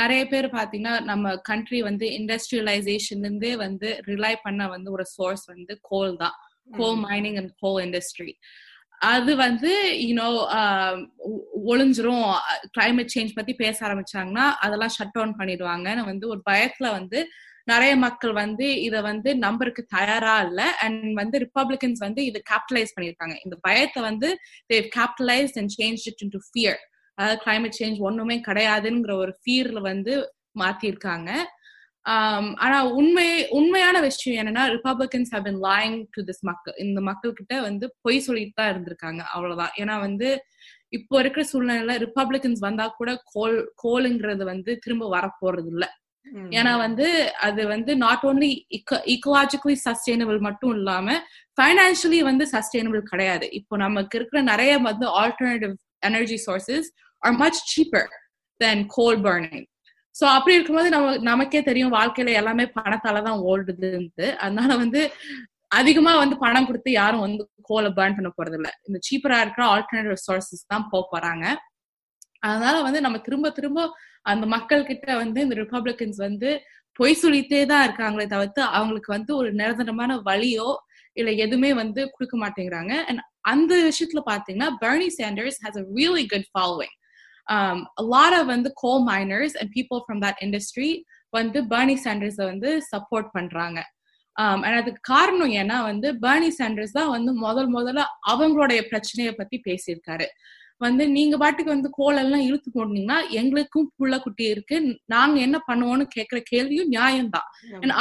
நிறைய பேர் பாத்தீங்கன்னா நம்ம கண்ட்ரி வந்து இண்டஸ்ட்ரியலைசேஷன்ல இருந்தே வந்து ரிலை பண்ண வந்து ஒரு சோர்ஸ் வந்து கோல் தான், coal mining and coal industry. அது வந்து யூனோ ஒளிஞ்சிரும், கிளைமேட் சேஞ்ச் பத்தி பேச ஆரம்பிச்சாங்கன்னா அதெல்லாம் ஷட் டவுன் பண்ணிடுவாங்கன்னு வந்து ஒரு பயத்துல வந்து நிறைய மக்கள் வந்து இதை வந்து நம்பருக்கு தயாரா இல்ல. அண்ட் வந்து ரிப்பப்ளிகன்ஸ் வந்து இதை கேபிட்டலைஸ் பண்ணிருக்காங்க. இந்த பயத்தை வந்து they've capitalized and changed it into fear. அதாவது கிளைமேட் சேஞ்ச் ஒண்ணுமே கிடையாதுங்கிற ஒரு ஃபீர்ல வந்து மாத்திருக்காங்க. ஆஹ் ஆனா உண்மை உண்மையான விஷயம் என்னன்னா, Republicans have been lying to this மக்கள். இந்த மக்கள் கிட்ட வந்து பொய் சொல்லிட்டு தான் இருந்திருக்காங்க, அவ்வளவுதான். ஏன்னா வந்து இப்போ இருக்கிற சூழ்நிலையில ரிப்பப்ளிகன்ஸ் வந்தா கூட கோல் கோலுங்கிறது வந்து திரும்ப வரப்போறது இல்லை. ஏன்னா வந்து அது வந்து நாட் ஓன்லி ஈக்கலாஜிக்கலி சஸ்டைனபிள் மட்டும் இல்லாம பைனான்சியலி வந்து சஸ்டைனபிள் கிடையாது. இப்போ நமக்கு இருக்கிற நிறைய வந்து alternative energy sources are much cheaper than coal burning. So அப்படி இருக்கும்போது நம்ம நமக்கே தெரியும் வாழ்க்கையில எல்லாமே பணத்தால தான் ஓடுதுன்னு. அதனால வந்து அதிகமா வந்து பணம் கொடுத்து யாரும் வந்து கோலை பர்ன் பண்ண போறது இல்லை. இந்த சீப்பரா இருக்கிற ஆல்டர்னேட்டிவ் சோர்சஸ் தான் போக போறாங்க. அதனால வந்து நம்ம திரும்ப திரும்ப அந்த மக்கள் கிட்ட வந்து இந்த ரிப்பப்ளிகன்ஸ் வந்து பொய் சொல்லிட்டே தான் இருக்காங்களே தவிர்த்து அவங்களுக்கு வந்து ஒரு நிரந்தரமான வழியோ இல்ல எதுவுமே வந்து கொடுக்க மாட்டேங்கிறாங்க. அண்ட் அந்த விஷயத்துல பாத்தீங்கன்னா Bernie Sanders has a really good following. A lot of வந்து coal miners and people from that industry வந்து பெர்னி சாண்டர்ஸ் வந்து சப்போர்ட் பண்றாங்க. அண்ட் அதுக்கு காரணம் ஏன்னா வந்து பெர்னி சாண்டர்ஸ் தான் வந்து முதல் முதல்ல அவங்களுடைய பிரச்சனைய பத்தி பேசியிருக்காரு. வந்து நீங்க பாட்டுக்கு வந்து கோலெல்லாம் இழுத்து போட்டீங்கன்னா எங்களுக்கும் புள்ள குட்டி இருக்கு, நாங்க என்ன பண்ணுவோம்னு கேட்கிற கேள்வியும் நியாயம்தான்.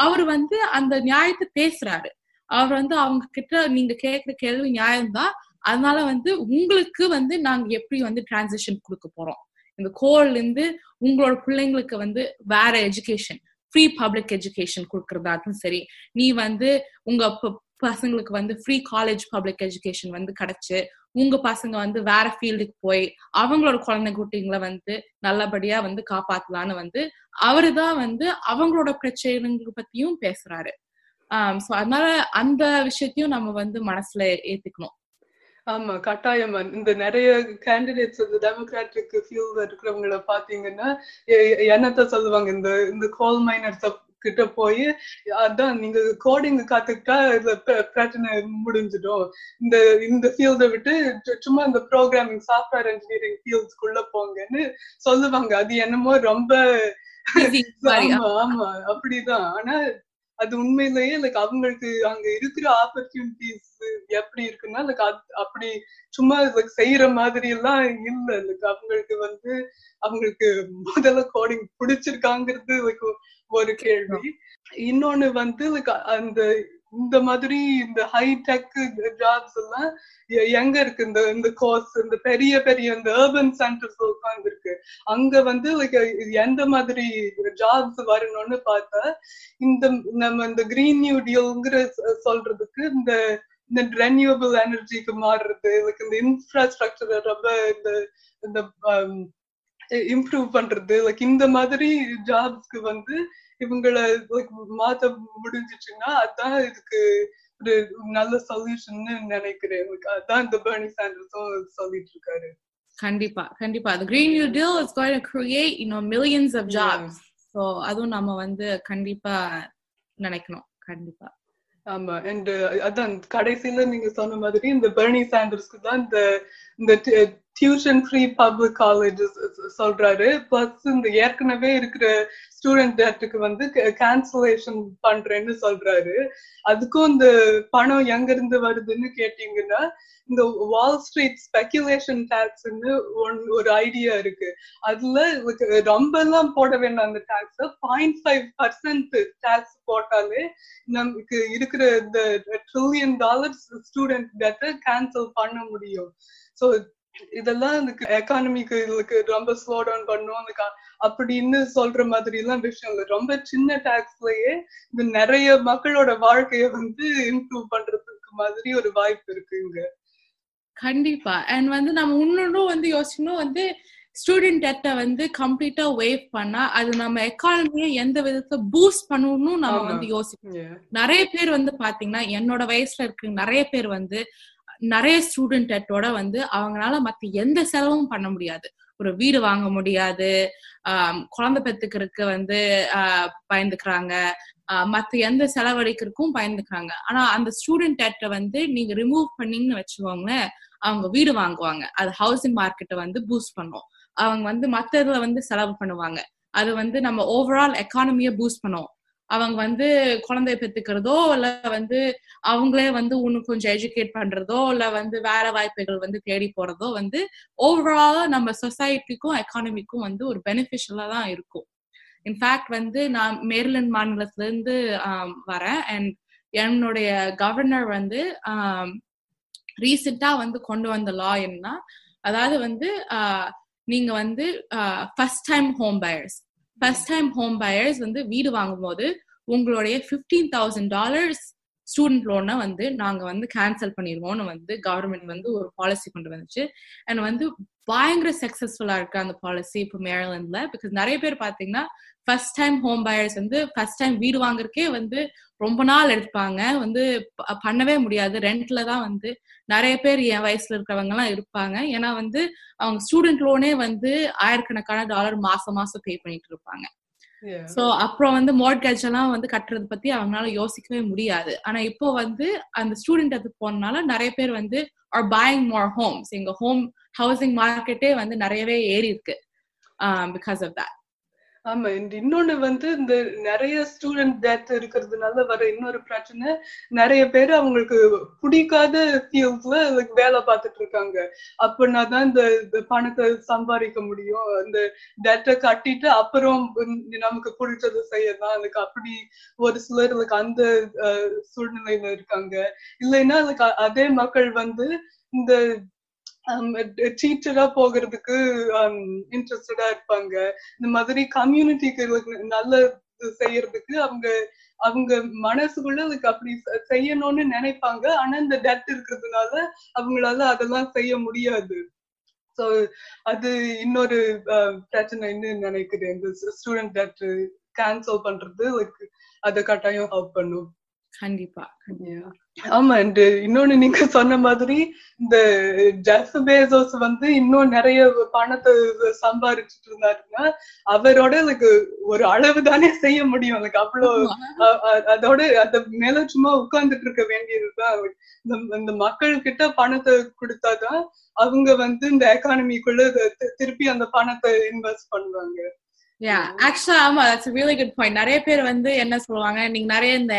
அவர் வந்து அந்த நியாயத்தை பேசுறாரு. அவர் வந்து அவங்க கிட்ட நீங்க கேட்கிற கேள்வி நியாயம்தான், அதனால வந்து உங்களுக்கு வந்து நாங்க எப்படி வந்து டிரான்சிஷன் கொடுக்க போறோம், இந்த கோல்ல இருந்து உங்களோட பிள்ளைங்களுக்கு வந்து வேற எஜுகேஷன், ஃப்ரீ பப்ளிக் எஜுகேஷன் கொடுக்கறதாட்டும் சரி, நீ வந்து உங்க பசங்களுக்கு வந்து ஃப்ரீ காலேஜ் பப்ளிக் எஜுகேஷன் வந்து கிடைச்சு உங்க பசங்க வந்து வேற ஃபீல்டுக்கு போய் அவங்களோட குழந்தை குட்டிங்களை வந்து நல்லபடியா வந்து காப்பாத்தலான்னு வந்து அவருதான் வந்து அவங்களோட பிரச்சனைகளை பத்தியும் பேசுறாரு. ஆஹ் சோ அதனால அந்த விஷயத்தையும் நம்ம வந்து மனசுல ஏத்துக்கணும். ஆமா, கட்டாயமா. இந்த நிறைய கேண்டிடேட்ஸ் இந்த டெமோக்ராட்டிக் ஃபீல்ட்ல இருக்கிறவங்கள பாத்தீங்கன்னா என்னத்த சொல்லுவாங்க, இந்த இந்த கோல் மைனர்ஸ் கிட்ட போய் அதான் நீங்க கோடிங் கத்துக்கிட்டா இதுல பிரச்சனை முடிஞ்சிடும், இந்த இந்த ஃபீல்ட விட்டு சும்மா இந்த ப்ரோக்ராமிங் சாஃப்ட்வேர் இன்ஜினியரிங் ஃபீல்ட்ஸ்குள்ள போங்கன்னு சொல்லுவாங்க. அது என்னமோ ரொம்ப ஆமா அப்படிதான். ஆனா அது உண்மையிலேயே லைக் அவங்களுக்கு அங்க இருக்கிற ஆப்பர்ச்சுனிட்டிஸ் எப்படி இருக்குன்னா லைக் அப்படி சும்மா லைக் செய்யற மாதிரி எல்லாம் இல்லை. லைக் அவங்களுக்கு வந்து அவங்களுக்கு முதல்ல கோடிங் பிடிச்சிருக்காங்கிறது லைக் ஒரு கேள்வி. இன்னொன்னு வந்து லைக் அந்த இந்த மாதிரி இந்த ஹைடெக் ஜாப்ஸ் எல்லாம் எங்க இருக்கு, இந்த இந்த கோர்ஸ் இந்த பெரிய பெரிய இந்த அர்பன் சென்டர்ஸ் உட்கார்ந்து இருக்கு, அங்க வந்து லைக் எந்த மாதிரி ஜாப்ஸ் வரணும்னு பார்த்தா இந்த நம்ம இந்த கிரீன் நியூ டீல்ங்கிற சொல்றதுக்கு இந்த இந்த ரெனியூவபிள் எனர்ஜிக்கு மாறுறது, லைக் இந்த இன்ஃப்ராஸ்ட்ரக்சரை ரொம்ப இந்த இந்த இம்ப்ரூவ் பண்றது, லைக் இந்த மாதிரி ஜாப்ஸ்க்கு வந்து இவங்களை மாத்த முடிஞ்சிச்சுன்னா அதான் இதுக்கு ஒரு நல்ல சொல்யூஷன் நினைக்கிறேன். அதான் இந்த பெர்னி சாண்டர்ஸும் சொல்லிட்டு இருக்காரு. கண்டிப்பா கண்டிப்பா the Green New Deal is going to create, you know, millions of jobs. So அதுவும் நாம வந்து கண்டிப்பா நினைக்கணும். கண்டிப்பா ஆமா. அண்ட் அதான் கடைசியில நீங்க சொன்ன மாதிரி இந்த பெர்னி சாண்டர்ஸ்க்கு தான் இந்த டியூஷன் ஃப்ரீ பப்ளிக் காலேஜஸ் சொல்றாரு. பிளஸ் இந்த ஏற்கனவே இருக்கிற ஸ்டூடெண்ட் டேட்டுக்கு வந்து கேன்சலேஷன் பண்றேன்னு சொல்றாரு. அதுக்கும் இந்த பணம் எங்க இருந்து வருதுன்னு கேட்டீங்கன்னா இந்த வால் ஸ்ட்ரீட் ஸ்பெகுலேஷன் டாக்ஸ்ன்னு ஒன் ஒரு ஐடியா இருக்கு. அதுல ரொம்ப எல்லாம் போட வேண்டாம், அந்த tax point five percent tax போட்டாலே நமக்கு இருக்கிற இந்த ட்ரில்லியன் டாலர்ஸ் ஸ்டூடெண்ட் டேட்டை கேன்சல் பண்ண முடியும். ஸோ இதெல்லாம் எனக்கு எக்கானமிக்கு இதுக்கு ரொம்ப ஸ்லோ டவுன் பண்ணும் அப்படின்னு சொல்ற மாதிரி எல்லாம் விஷயம் இல்லை. ரொம்ப சின்ன டாக்ஸ்லயே இது நிறைய மக்களோட வாழ்க்கைய வந்து இம்ப்ரூவ் பண்றதுக்கு மாதிரி ஒரு வாய்ப்பு இருக்குங்க. கண்டிப்பா. அண்ட் வந்து நம்ம இன்னொன்னும் வந்து யோசிக்கணும், வந்து ஸ்டூடெண்ட் டெட்டை வந்து கம்ப்ளீட்டா வேவ் பண்ணா அது நம்ம எக்கானமியை எந்த விதத்தை பூஸ்ட் பண்ணணும்னு நம்ம வந்து யோசிக்கணும். நிறைய பேர் வந்து பாத்தீங்கன்னா என்னோட வயசுல இருக்கு நிறைய பேர் வந்து நிறைய ஸ்டூடெண்ட் டெட்டோட வந்து அவங்களால மத்த எந்த செலவும் பண்ண முடியாது, ஒரு வீடு வாங்க முடியாது, ஆஹ் குழந்தை பெத்துக்கிறதுக்கு வந்து ஆஹ் பயந்துக்கிறாங்க, ஆஹ் மத்த எந்த செலவழிக்கிறதுக்கும் பயந்துக்கிறாங்க. ஆனா அந்த ஸ்டூடெண்ட் டெட்டை வந்து நீங்க ரிமூவ் பண்ணீங்கன்னு வச்சுக்கோங்களேன், அவங்க வீடு வாங்குவாங்க, அது ஹவுசிங் மார்க்கெட்டை வந்து பூஸ்ட் பண்ணும், அவங்க வந்து மத்த இதுல வந்து செலவு பண்ணுவாங்க, அது வந்து நம்ம ஓவரால் எக்கானமியை பூஸ்ட் பண்ணுவோம். அவங்க வந்து குழந்தைய பெற்றுக்கிறதோ இல்லை வந்து அவங்களே வந்து இன்னும் கொஞ்சம் எஜுகேட் பண்றதோ இல்லை வந்து வேற வாய்ப்புகள் வந்து தேடி போறதோ வந்து ஓவராலா நம்ம சொசைட்டிக்கும் எக்கானமிக்கும் வந்து ஒரு பெனிஃபிஷியலா தான் இருக்கும். இன்ஃபேக்ட் வந்து நான் மேரிலாண்ட் மாநிலத்துல இருந்து ஆஹ் வரேன். அண்ட் என்னுடைய கவர்னர் வந்து ஆஹ் ரீசெண்டா வந்து கொண்டு வந்த லா என்ன, அதாவது வந்து ஆஹ் நீங்க வந்து first time home buyers first time home buyers வந்து வீடு வாங்கும் போது உங்களுடைய ஃபிஃப்டீன் தௌசண்ட் டாலர்ஸ் ஸ்டூடெண்ட் லோனை வந்து நாங்கள் வந்து கேன்சல் பண்ணிடுவோம்னு வந்து கவர்மெண்ட் வந்து ஒரு பாலிசி கொண்டு வந்துச்சு. அண்ட் வந்து பயங்கர சக்சஸ்ஃபுல்லா இருக்கு அந்த பாலிசி இப்போ மேரிலாண்ட்ல. பிகாஸ் நிறைய பேர் பார்த்தீங்கன்னா ஃபர்ஸ்ட் டைம் ஹோம் பயர்ஸ் வந்து ஃபர்ஸ்ட் டைம் வீடு வாங்குறக்கே வந்து ரொம்ப நாள் எடுப்பாங்க, வந்து பண்ணவே முடியாது, ரெண்ட்ல தான் வந்து நிறைய பேர் என் வயசுல இருக்கிறவங்க எல்லாம் இருப்பாங்க. ஏன்னா வந்து அவங்க ஸ்டூடெண்ட் லோனே வந்து ஆயிரக்கணக்கான டாலர் மாசம் மாசம் பே பண்ணிட்டு இருப்பாங்க. சோ அப்புறம் வந்து மார்ட்கேஜ் எல்லாம் வந்து கட்டுறது பத்தி அவங்களால யோசிக்கவே முடியாது. ஆனா இப்போ வந்து அந்த ஸ்டூடெண்ட் அது போனால நிறைய பேர் வந்து ஆர் பையிங் மோர் ஹோம்ஸ். எங்க ஹோம் ஹவுசிங் மார்க்கெட்டே வந்து நிறையவே ஏறி இருக்கு பிகாஸ் ஆஃப் தட். ஆமா, இன்னொன்னு வந்து இந்த நிறைய ஸ்டூடெண்ட் டெத் இருக்கிறதுனால வர இன்னொரு பிரச்சனை, நிறைய பேர் அவங்களுக்கு பிடிக்காத ஃபீல்ட்ல வேலை பார்த்துட்டு இருக்காங்க. அப்படின்னாதான் இந்த பணத்தை சம்பாதிக்க முடியும், இந்த டெத்தை கட்டிட்டு அப்புறம் நமக்கு பிடிச்சது செய்யலாம். அதுக்கு அப்படி ஒரு சிலர் அதுக்கு அந்த சூழ்நிலையில இருக்காங்க. இல்லைன்னா அதுக்கு அதே மக்கள் வந்து இந்த டீச்சரா போகிறதுக்கு இன்ட்ரெஸ்டடா இருப்பாங்க. இந்த மாதிரி கம்யூனிட்டிக்கு நல்ல செய்யறதுக்கு அவங்க அவங்க மனசுக்குள்ள அதுக்கு அப்படி செய்யணும்னு நினைப்பாங்க. ஆனா இந்த டெத் இருக்கிறதுனால அவங்களால அதெல்லாம் செய்ய முடியாது. சோ அது இன்னொரு பிரச்சனைன்னு நினைக்கிறேன். இந்த ஸ்டூடெண்ட் டெத் கேன்சல் பண்றது அதை கட்டாயம் ஹெல்ப் பண்ணும். கண்டிப்பா கண்டிப்பா. ஆமா, இன்னொன்னு நீங்க சொன்ன மாதிரி இந்த ஜெஃப் பேசோஸ் வந்து இன்னும் நிறைய பணத்தை சம்பாரிச்சுட்டு இருந்தாருன்னா அவரோட அதுக்கு ஒரு அளவு தானே செய்ய முடியும். அதுக்கு அவ்வளவு அதோட அத மேல சும்மா உட்கார்ந்துட்டு இருக்க வேண்டியதுதான். இந்த மக்கள் கிட்ட பணத்தை கொடுத்தாதான் அவங்க வந்து இந்த எக்கானமிக்குள்ள திருப்பி அந்த பணத்தை இன்வெஸ்ட் பண்ணுவாங்க. ஆமா, that's a really good point. நிறைய பேர் வந்து என்ன சொல்லுவாங்க, நீங்க நிறைய இந்த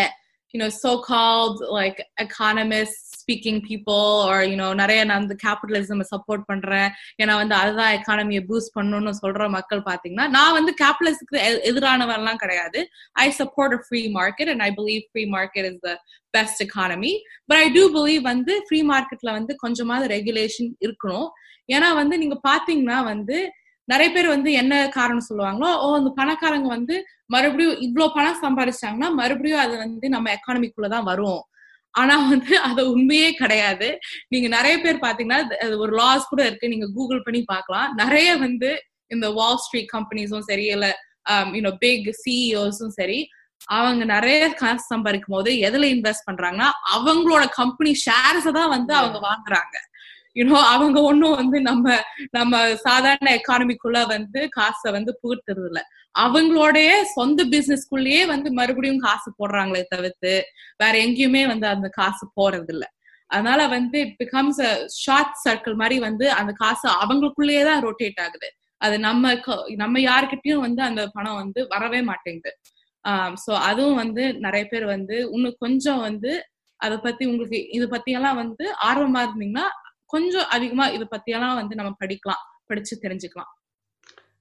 you know, so-called like economists speaking people or, you know, நிறைய நான் வந்து capitalism-ஐ support பண்றேன், ஏன்னா வந்து அதுதான் economy-யை boost பண்ணணும்னு சொல்ற மக்கள் பாத்தீங்கன்னா, நான் வந்து capitalism-க்கு எதிரானவரெல்லாம் கிடையாது. I support a free market and I believe free market is the best economy. But I do believe வந்து free market-ல வந்து கொஞ்சமாவது regulation இருக்கணும். ஏன்னா வந்து நீங்க பாத்தீங்கன்னா வந்து நிறைய பேர் வந்து என்ன காரணம் சொல்லுவாங்களோ, ஓ இந்த பணக்காரங்க வந்து மறுபடியும் இவ்வளவு பணம் சம்பாதிச்சாங்கன்னா மறுபடியும் அது வந்து நம்ம எக்கானமிக்குள்ளதான் வரும். ஆனா வந்து அது உண்மையே கிடையாது. நீங்க நிறைய பேர் பாத்தீங்கன்னா ஒரு லாஸ் கூட இருக்கு, நீங்க கூகுள் பண்ணி பாக்கலாம். நிறைய வந்து இந்த வால் ஸ்ட்ரீட் கம்பெனிஸும் சரி, இல்ல இன்னும் பிக் சிஇஓஸும் சரி, அவங்க நிறைய காசு சம்பாதிக்கும் போது எதுல இன்வெஸ்ட் பண்றாங்கன்னா அவங்களோட கம்பெனி ஷேர்ஸை தான் வந்து அவங்க வாங்குறாங்க. யூனோ அவங்க ஒன்னும் வந்து நம்ம நம்ம சாதாரண எக்கானமிக்குள்ள வந்து காசை வந்து புகுத்துறது இல்ல, அவங்களோடைய சொந்த பிசினஸ்க்குள்ளேயே வந்து மறுபடியும் காசு போடுறாங்களே தவிர்த்து வேற எங்கேயுமே வந்து அந்த காசு போறது இல்ல. அதனால வந்து it becomes a short circle மாதிரி வந்து அந்த காசு அவங்களுக்குள்ளேயேதான் ரொட்டேட் ஆகுது. அது நம்ம நம்ம யாருக்கிட்டையும் வந்து அந்த பணம் வந்து வரவே மாட்டேங்குது. ஆஹ் சோ அதுவும் வந்து நிறைய பேர் வந்து இன்னும் கொஞ்சம் வந்து அதை பத்தி உங்களுக்கு இதை பத்தி எல்லாம் வந்து ஆர்வமா இருந்தீங்கன்னா கொஞ்சம் அதிகமா இதை பத்தியெல்லாம் வந்து நம்ம படிக்கலாம், படிச்சு தெரிஞ்சுக்கலாம்.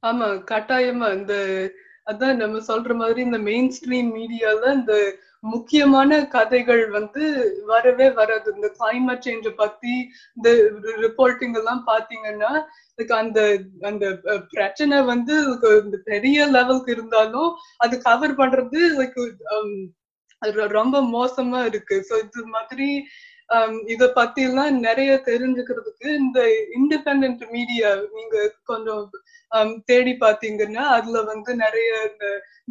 ஆமா, கட்டாயமா. இந்த அதான் நம்ம சொல்ற மாதிரி இந்த மெயின் ஸ்ட்ரீம் மீடியால இந்த முக்கியமான கதைகள் வந்து வரவே வராது. இந்த கிளைமேட் சேஞ்ச பத்தி இந்த ரிப்போர்ட்டிங் எல்லாம் பாத்தீங்கன்னா அந்த அந்த பிரச்சனை வந்து பெரிய லெவலுக்கு இருந்தாலும் அது கவர் பண்றது ரொம்ப மோசமா இருக்கு. ஸோ இது மாதிரி இத பத்தி எல்லாம் நிறைய தெரிஞ்சுக்கிறதுக்கு இந்த இண்டிபெண்ட் மீடியா நீங்க கொஞ்சம் தேடி பாத்தீங்கன்னா அதுல வந்து நிறைய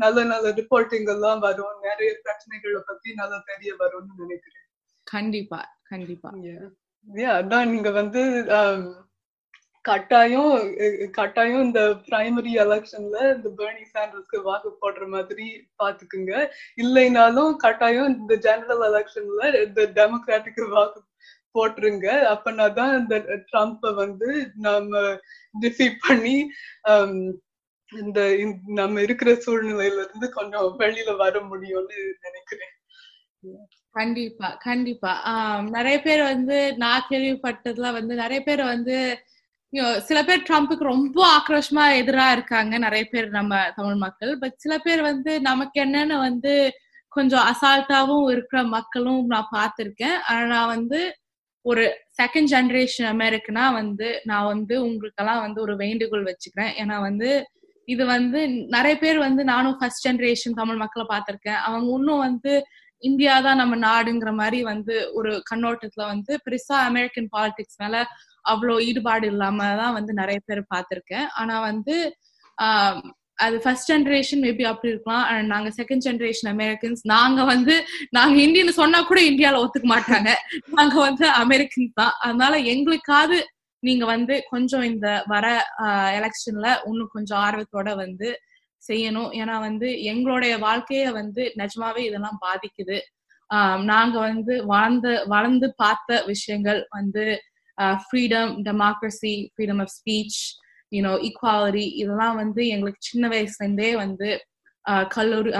நல்ல நல்ல ரிப்போர்ட்டிங் எல்லாம் வரும், நிறைய பிரச்சனைகளை பத்தி நல்லா தெரிய வரும்னு நினைக்கிறேன். கண்டிப்பா கண்டிப்பா. அதான் நீங்க வந்து கட்டாயம் கட்டாயம் இந்த பிரைமரி எலெக்ஷன்ல இந்த பெர்னி சாண்டர்ஸ்க்கு வாக்கு போடுற மாதிரி பாத்துக்குங்க. இல்லைனாலும் கட்டாயம் இந்த ஜெனரல் எலெக்ஷன்ல இந்த டெமோக்ராட்டிக்கு வாக்கு போட்டுருங்க. அப்படின்னாதான் இந்த ட்ரம்ப்பை வந்து நம்ம டிஃபீட் பண்ணி இந்த நம்ம இருக்கிற சூழ்நிலையில இருந்து கொஞ்சம் வெளியில வர முடியும்னு நினைக்கிறேன். கண்டிப்பா கண்டிப்பா. ஆஹ் நிறைய பேர் வந்து நான் கேள்விப்பட்டதுல வந்து நிறைய பேர் வந்து சில பேர் ட்ரம்ப்புக்கு ரொம்ப ஆக்ரோஷமா எதிரா இருக்காங்க, நிறைய பேர் நம்ம தமிழ் மக்கள். பட் சில பேர் வந்து நமக்கு என்னன்னு வந்து கொஞ்சம் அசால்ட்டாவும் இருக்கிற மக்களும் நான் பார்த்திருக்கேன். ஆனா நான் வந்து ஒரு செகண்ட் ஜென்ரேஷன் அமெரிக்கனா வந்து நான் வந்து உங்களுக்கெல்லாம் வந்து ஒரு வேண்டுகோள் வச்சுக்கிறேன். ஏன்னா வந்து இது வந்து நிறைய பேர் வந்து நானும் ஃபர்ஸ்ட் ஜென்ரேஷன் தமிழ் மக்களை பார்த்திருக்கேன். அவங்க இன்னும் வந்து இந்தியா தான் நம்ம நாடுங்கிற மாதிரி வந்து ஒரு கண்ணோட்டத்துல வந்து பெருசா அமெரிக்கன் பாலிடிக்ஸ் மேல அவ்வளோ ஈடுபாடு இல்லாமதான் வந்து நிறைய பேர் பார்த்திருக்கேன். ஆனா வந்து ஆஹ் அது ஃபர்ஸ்ட் ஜென்ரேஷன் மேபி அப்படி இருக்கலாம். அண்ட் நாங்க செகண்ட் ஜென்ரேஷன் அமெரிக்கன்ஸ், நாங்க வந்து நாங்க இந்தியன்னு சொன்னா கூட இந்தியாவில ஒத்துக்க மாட்டாங்க, நாங்க வந்து அமெரிக்கன்ஸ் தான். அதனால எங்களுக்காவது நீங்க வந்து கொஞ்சம் இந்த வர எலெக்ஷன்ல இன்னும் கொஞ்சம் ஆர்வத்தோட வந்து செய்யணும். ஏன்னா வந்து எங்களுடைய வாழ்க்கைய வந்து நிஜமாவே இதெல்லாம் பாதிக்குது. ஆஹ் நாங்க வந்து வளர்ந்து வளர்ந்து பார்த்த விஷயங்கள் வந்து freedom, democracy, freedom of speech, you know equality இதெல்லாம் வந்து எங்களுக்கு சின்ன வயசுலேருந்தே வந்து கல்லூரி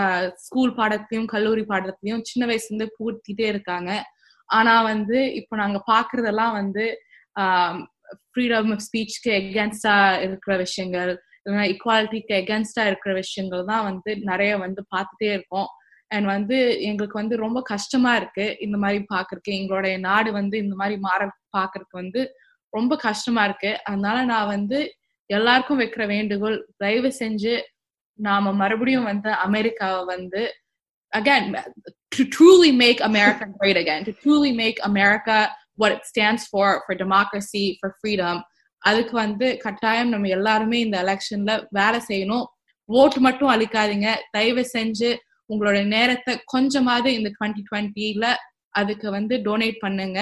ஸ்கூல் பாடத்தையும் கல்லூரி பாடத்தையும் சின்ன வயசுலேருந்தே பூர்த்திட்டே இருக்காங்க. ஆனா வந்து இப்போ நாங்க பாக்குறதெல்லாம் வந்து ஆஹ் ஃப்ரீடம் ஆஃப் ஸ்பீச்சுக்கு எகேன்ஸ்டா இருக்கிற விஷயங்கள், இல்லைன்னா ஈக்குவாலிட்டிக்கு எகேன்ஸ்டா இருக்கிற விஷயங்கள் தான் வந்து நிறைய வந்து பார்த்துட்டே இருக்கோம். அண்ட் வந்து எங்களுக்கு வந்து ரொம்ப கஷ்டமா இருக்கு இந்த மாதிரி பாக்குறதுக்கு, எங்களுடைய நாடு வந்து இந்த மாதிரி மாற பாக்குறதுக்கு வந்து ரொம்ப கஷ்டமா இருக்கு. அதனால நான் வந்து எல்லாருக்கும் வைக்கிற வேண்டுகோள், தயவு செஞ்சு நாம மறுபடியும் வந்து அமெரிக்காவை வந்து again to truly make America great again, to truly make America what it stands for, for democracy, for freedom, அதுக்கு வந்து கட்டாயம் நம்ம எல்லாருமே இந்த எலெக்ஷன்ல வேலை செய்யணும். ஓட்டு மட்டும் அளிக்காதீங்க, தயவு செஞ்சு உங்களோட நேரத்தை கொஞ்சமாவது இந்த டுவெண்ட்டி டுவெண்ட்டில அதுக்கு வந்து டொனேட் பண்ணுங்க.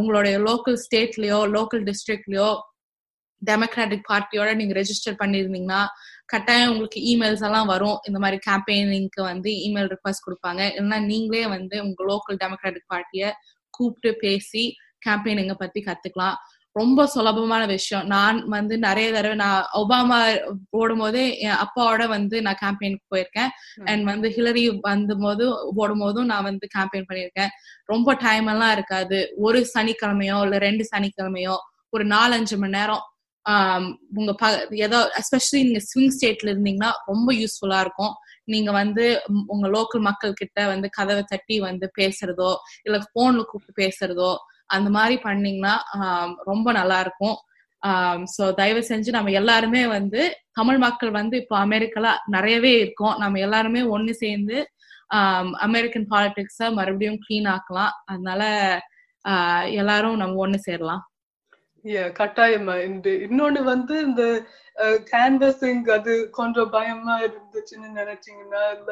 உங்களுடைய லோக்கல் ஸ்டேட்லயோ லோக்கல் டிஸ்ட்ரிக்ட்லயோ டெமோக்ராட்டிக் பார்ட்டியோட நீங்க ரெஜிஸ்டர் பண்ணிருந்தீங்கன்னா கட்டாயம் உங்களுக்கு இமெயில்ஸ் எல்லாம் வரும். இந்த மாதிரி கேம்பெயினிங்க்கு வந்து இமெயில் ரிக்வஸ்ட் கொடுப்பாங்க, இல்லைன்னா நீங்களே வந்து உங்க லோக்கல் டெமோக்ராட்டிக் பார்ட்டியை கூப்பிட்டு பேசி கேம்பெயினிங்கை பத்தி கத்துக்கலாம். ரொம்ப சுலபமான விஷயம். நான் வந்து நிறைய தடவை நான் ஒபாமா ஓடும் போதே என் அப்பாவோட வந்து நான் கேம்பெயினுக்கு போயிருக்கேன். அண்ட் வந்து ஹிலரி வந்த போது ஓடும் போதும் நான் வந்து கேம்பெயின் பண்ணியிருக்கேன். ரொம்ப டைம் எல்லாம் இருக்காது, ஒரு சனிக்கிழமையோ இல்லை ரெண்டு சனிக்கிழமையோ ஒரு நாலஞ்சு மணி நேரம் ஆஹ் உங்க ப ஏதோ எஸ்பெஷலி நீங்க ஸ்விங் ஸ்டேட்ல இருந்தீங்கன்னா ரொம்ப யூஸ்ஃபுல்லா இருக்கும். நீங்க வந்து உங்க லோக்கல் மக்கள் கிட்ட வந்து கதவை தட்டி வந்து பேசுறதோ இல்ல போன்ல கூப்பிட்டு பேசுறதோ அந்த மாதிரி பண்ணீங்கன்னா ரொம்ப நல்லா இருக்கும். ஆஹ் சோ தயவு செஞ்சு நம்ம எல்லாருமே வந்து தமிழ் மக்கள் வந்து இப்போ அமெரிக்கால நிறையவே இருக்கோம், நம்ம எல்லாருமே ஒன்னு சேர்ந்து ஆஹ் அமெரிக்கன் பாலிடிக்ஸ மறுபடியும் கிளீன் ஆக்கலாம். அதனால ஆஹ் எல்லாரும் நம்ம ஒன்னு சேரலாம். கட்டாயமா. இந்த இன்னொன்னு வந்து இந்த கேன்வசிங் அது கொஞ்சம் பயமா இருந்துச்சுன்னு நினைச்சீங்கன்னா, இல்ல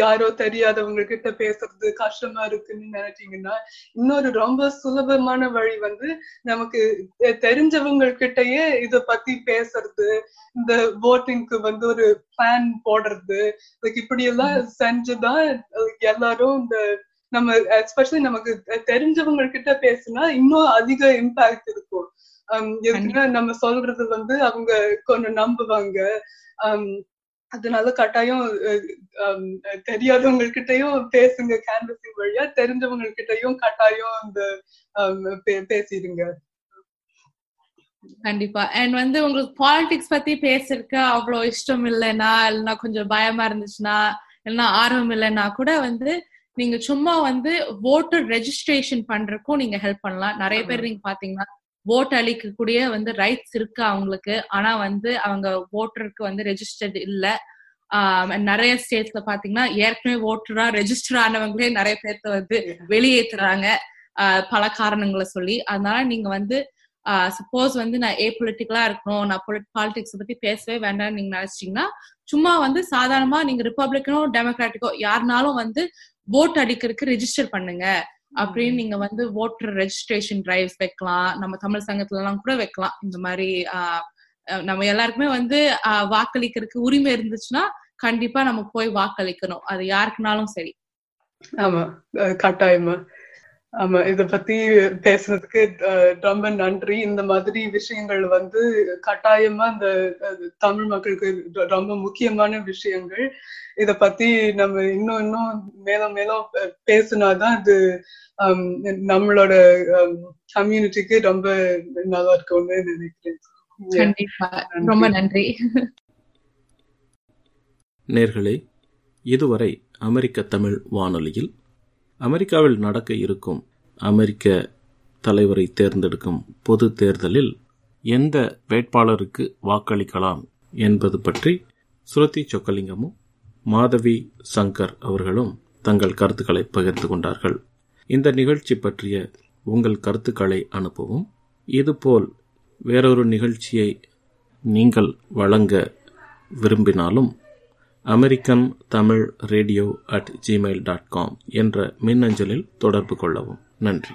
யாரோ தெரியாதவங்க கிட்ட பேசுறது கஷ்டமா இருக்குன்னு நினைச்சீங்கன்னா, இன்னொரு ரொம்ப சுலபமான வழி வந்து நமக்கு தெரிஞ்சவங்க கிட்டயே இத பத்தி பேசுறது, இந்த ஓட்டிங்க்கு வந்து ஒரு பிளான் போடுறது, இப்படி எல்லாம் செஞ்சுதான் எல்லாரும் இந்த நம்ம எஸ்பெஷலி நமக்கு தெரிஞ்சவங்க கிட்ட பேசுனா இன்னும் அதிக இம்பாக்ட் இருக்கும். எதுக்குன்னா நம்ம சொல்றது வந்து அவங்க கொஞ்சம் நம்புவாங்க. ஆஹ் அதனால கட்டாயம் தெரியாதவங்க கிட்டையும் பேசுங்க, கேன்வசிங் வழியா தெரிஞ்சவங்க கிட்டையும் கட்டாயம் இந்த பேசிடுங்க. கண்டிப்பா. அண்ட் வந்து உங்களுக்கு பாலிடிக்ஸ் பத்தி பேசுறதுக்கு அவ்வளவு இஷ்டம் இல்லைன்னா, இல்லைன்னா கொஞ்சம் பயமா இருந்துச்சுன்னா, இல்லைன்னா ஆர்வம் இல்லைன்னா கூட வந்து நீங்க சும்மா வந்து வோட்டர் ரெஜிஸ்ட்ரேஷன் பண்றதுக்கும் நீங்க ஹெல்ப் பண்ணலாம். நிறைய பேர் நீங்க பாத்தீங்கன்னா ஓட்டு அளிக்கக்கூடிய வந்து ரைட்ஸ் இருக்கு அவங்களுக்கு, ஆனா வந்து அவங்க ஓட்டருக்கு வந்து ரெஜிஸ்டர்டு இல்ல. நிறைய ஸ்டேட்ஸ்ல பாத்தீங்கன்னா ஏற்கனவே ஓட்டரா ரெஜிஸ்டர் ஆனவங்களே நிறைய பேர்த்த வந்து வெளியேற்றுறாங்க பல காரணங்களை சொல்லி. அதனால நீங்க வந்து ஆஹ் சப்போஸ் வந்து நான் ஏ பொலிட்டிக்கலா இருக்கணும், நான் பாலிடிக்ஸ் பத்தி பேசவே வேண்டாம்னு நீங்க நினைச்சிட்டீங்கன்னா சும்மா வந்து சாதாரணமா நீங்க ரிப்பப்ளிக்கனோ டெமோக்ராட்டிக்கோ யாருனாலும் வந்து ஓட்டு அடிக்கிறதுக்கு ரெஜிஸ்டர் பண்ணுங்க அப்படின்னு நீங்க வந்து ஓட்டர் ரெஜிஸ்ட்ரேஷன் டிரைவ்ஸ் வைக்கலாம். நம்ம தமிழ் சங்கத்துல எல்லாம் கூட வைக்கலாம். இந்த மாதிரி நம்ம எல்லாருக்குமே வந்து வாக்களிக்கிறதுக்கு உரிமை இருந்துச்சுன்னா கண்டிப்பா நம்ம போய் வாக்களிக்கணும், அது யாருக்குனாலும் சரி. ஆமா, கட்டாயமா. ஆமா, இத பத்தி பேசுறதுக்கு ரொம்ப நன்றி. இந்த மாதிரி விஷயங்கள் வந்து கட்டாயமா இந்த தமிழ் மக்களுக்கு ரொம்ப முக்கியமான விஷயங்கள். இத பத்தி நம்ம இன்னும் இன்னும் மேலும் மேலும் பேசினாதான் அது நம்மளோட கம்யூனிட்டிக்கு ரொம்ப நல்லா இருக்கும்னு நினைக்கிறேன். கண்டிப்பா, ரொம்ப நன்றி. நேர்களே, இதுவரை அமெரிக்க தமிழ் வானொலியில் அமெரிக்காவில் நடக்க இருக்கும் அமெரிக்க தலைவரை தேர்ந்தெடுக்கும் பொது தேர்தலில் எந்த வேட்பாளருக்கு வாக்களிக்கலாம் என்பது பற்றி ஸ்ருதி சொக்கலிங்கமும் மாதவி சங்கர் அவர்களும் தங்கள் கருத்துக்களை பகிர்ந்து கொண்டார்கள். இந்த நிகழ்ச்சி பற்றிய உங்கள் கருத்துக்களை அனுப்பவும். இதுபோல் வேறொரு நிகழ்ச்சியை நீங்கள் வழங்க விரும்பினாலும் American Tamil radio at Gmail dot com என்ற மின்னஞ்சலில் தொடர்பு கொள்ளவும். நன்றி.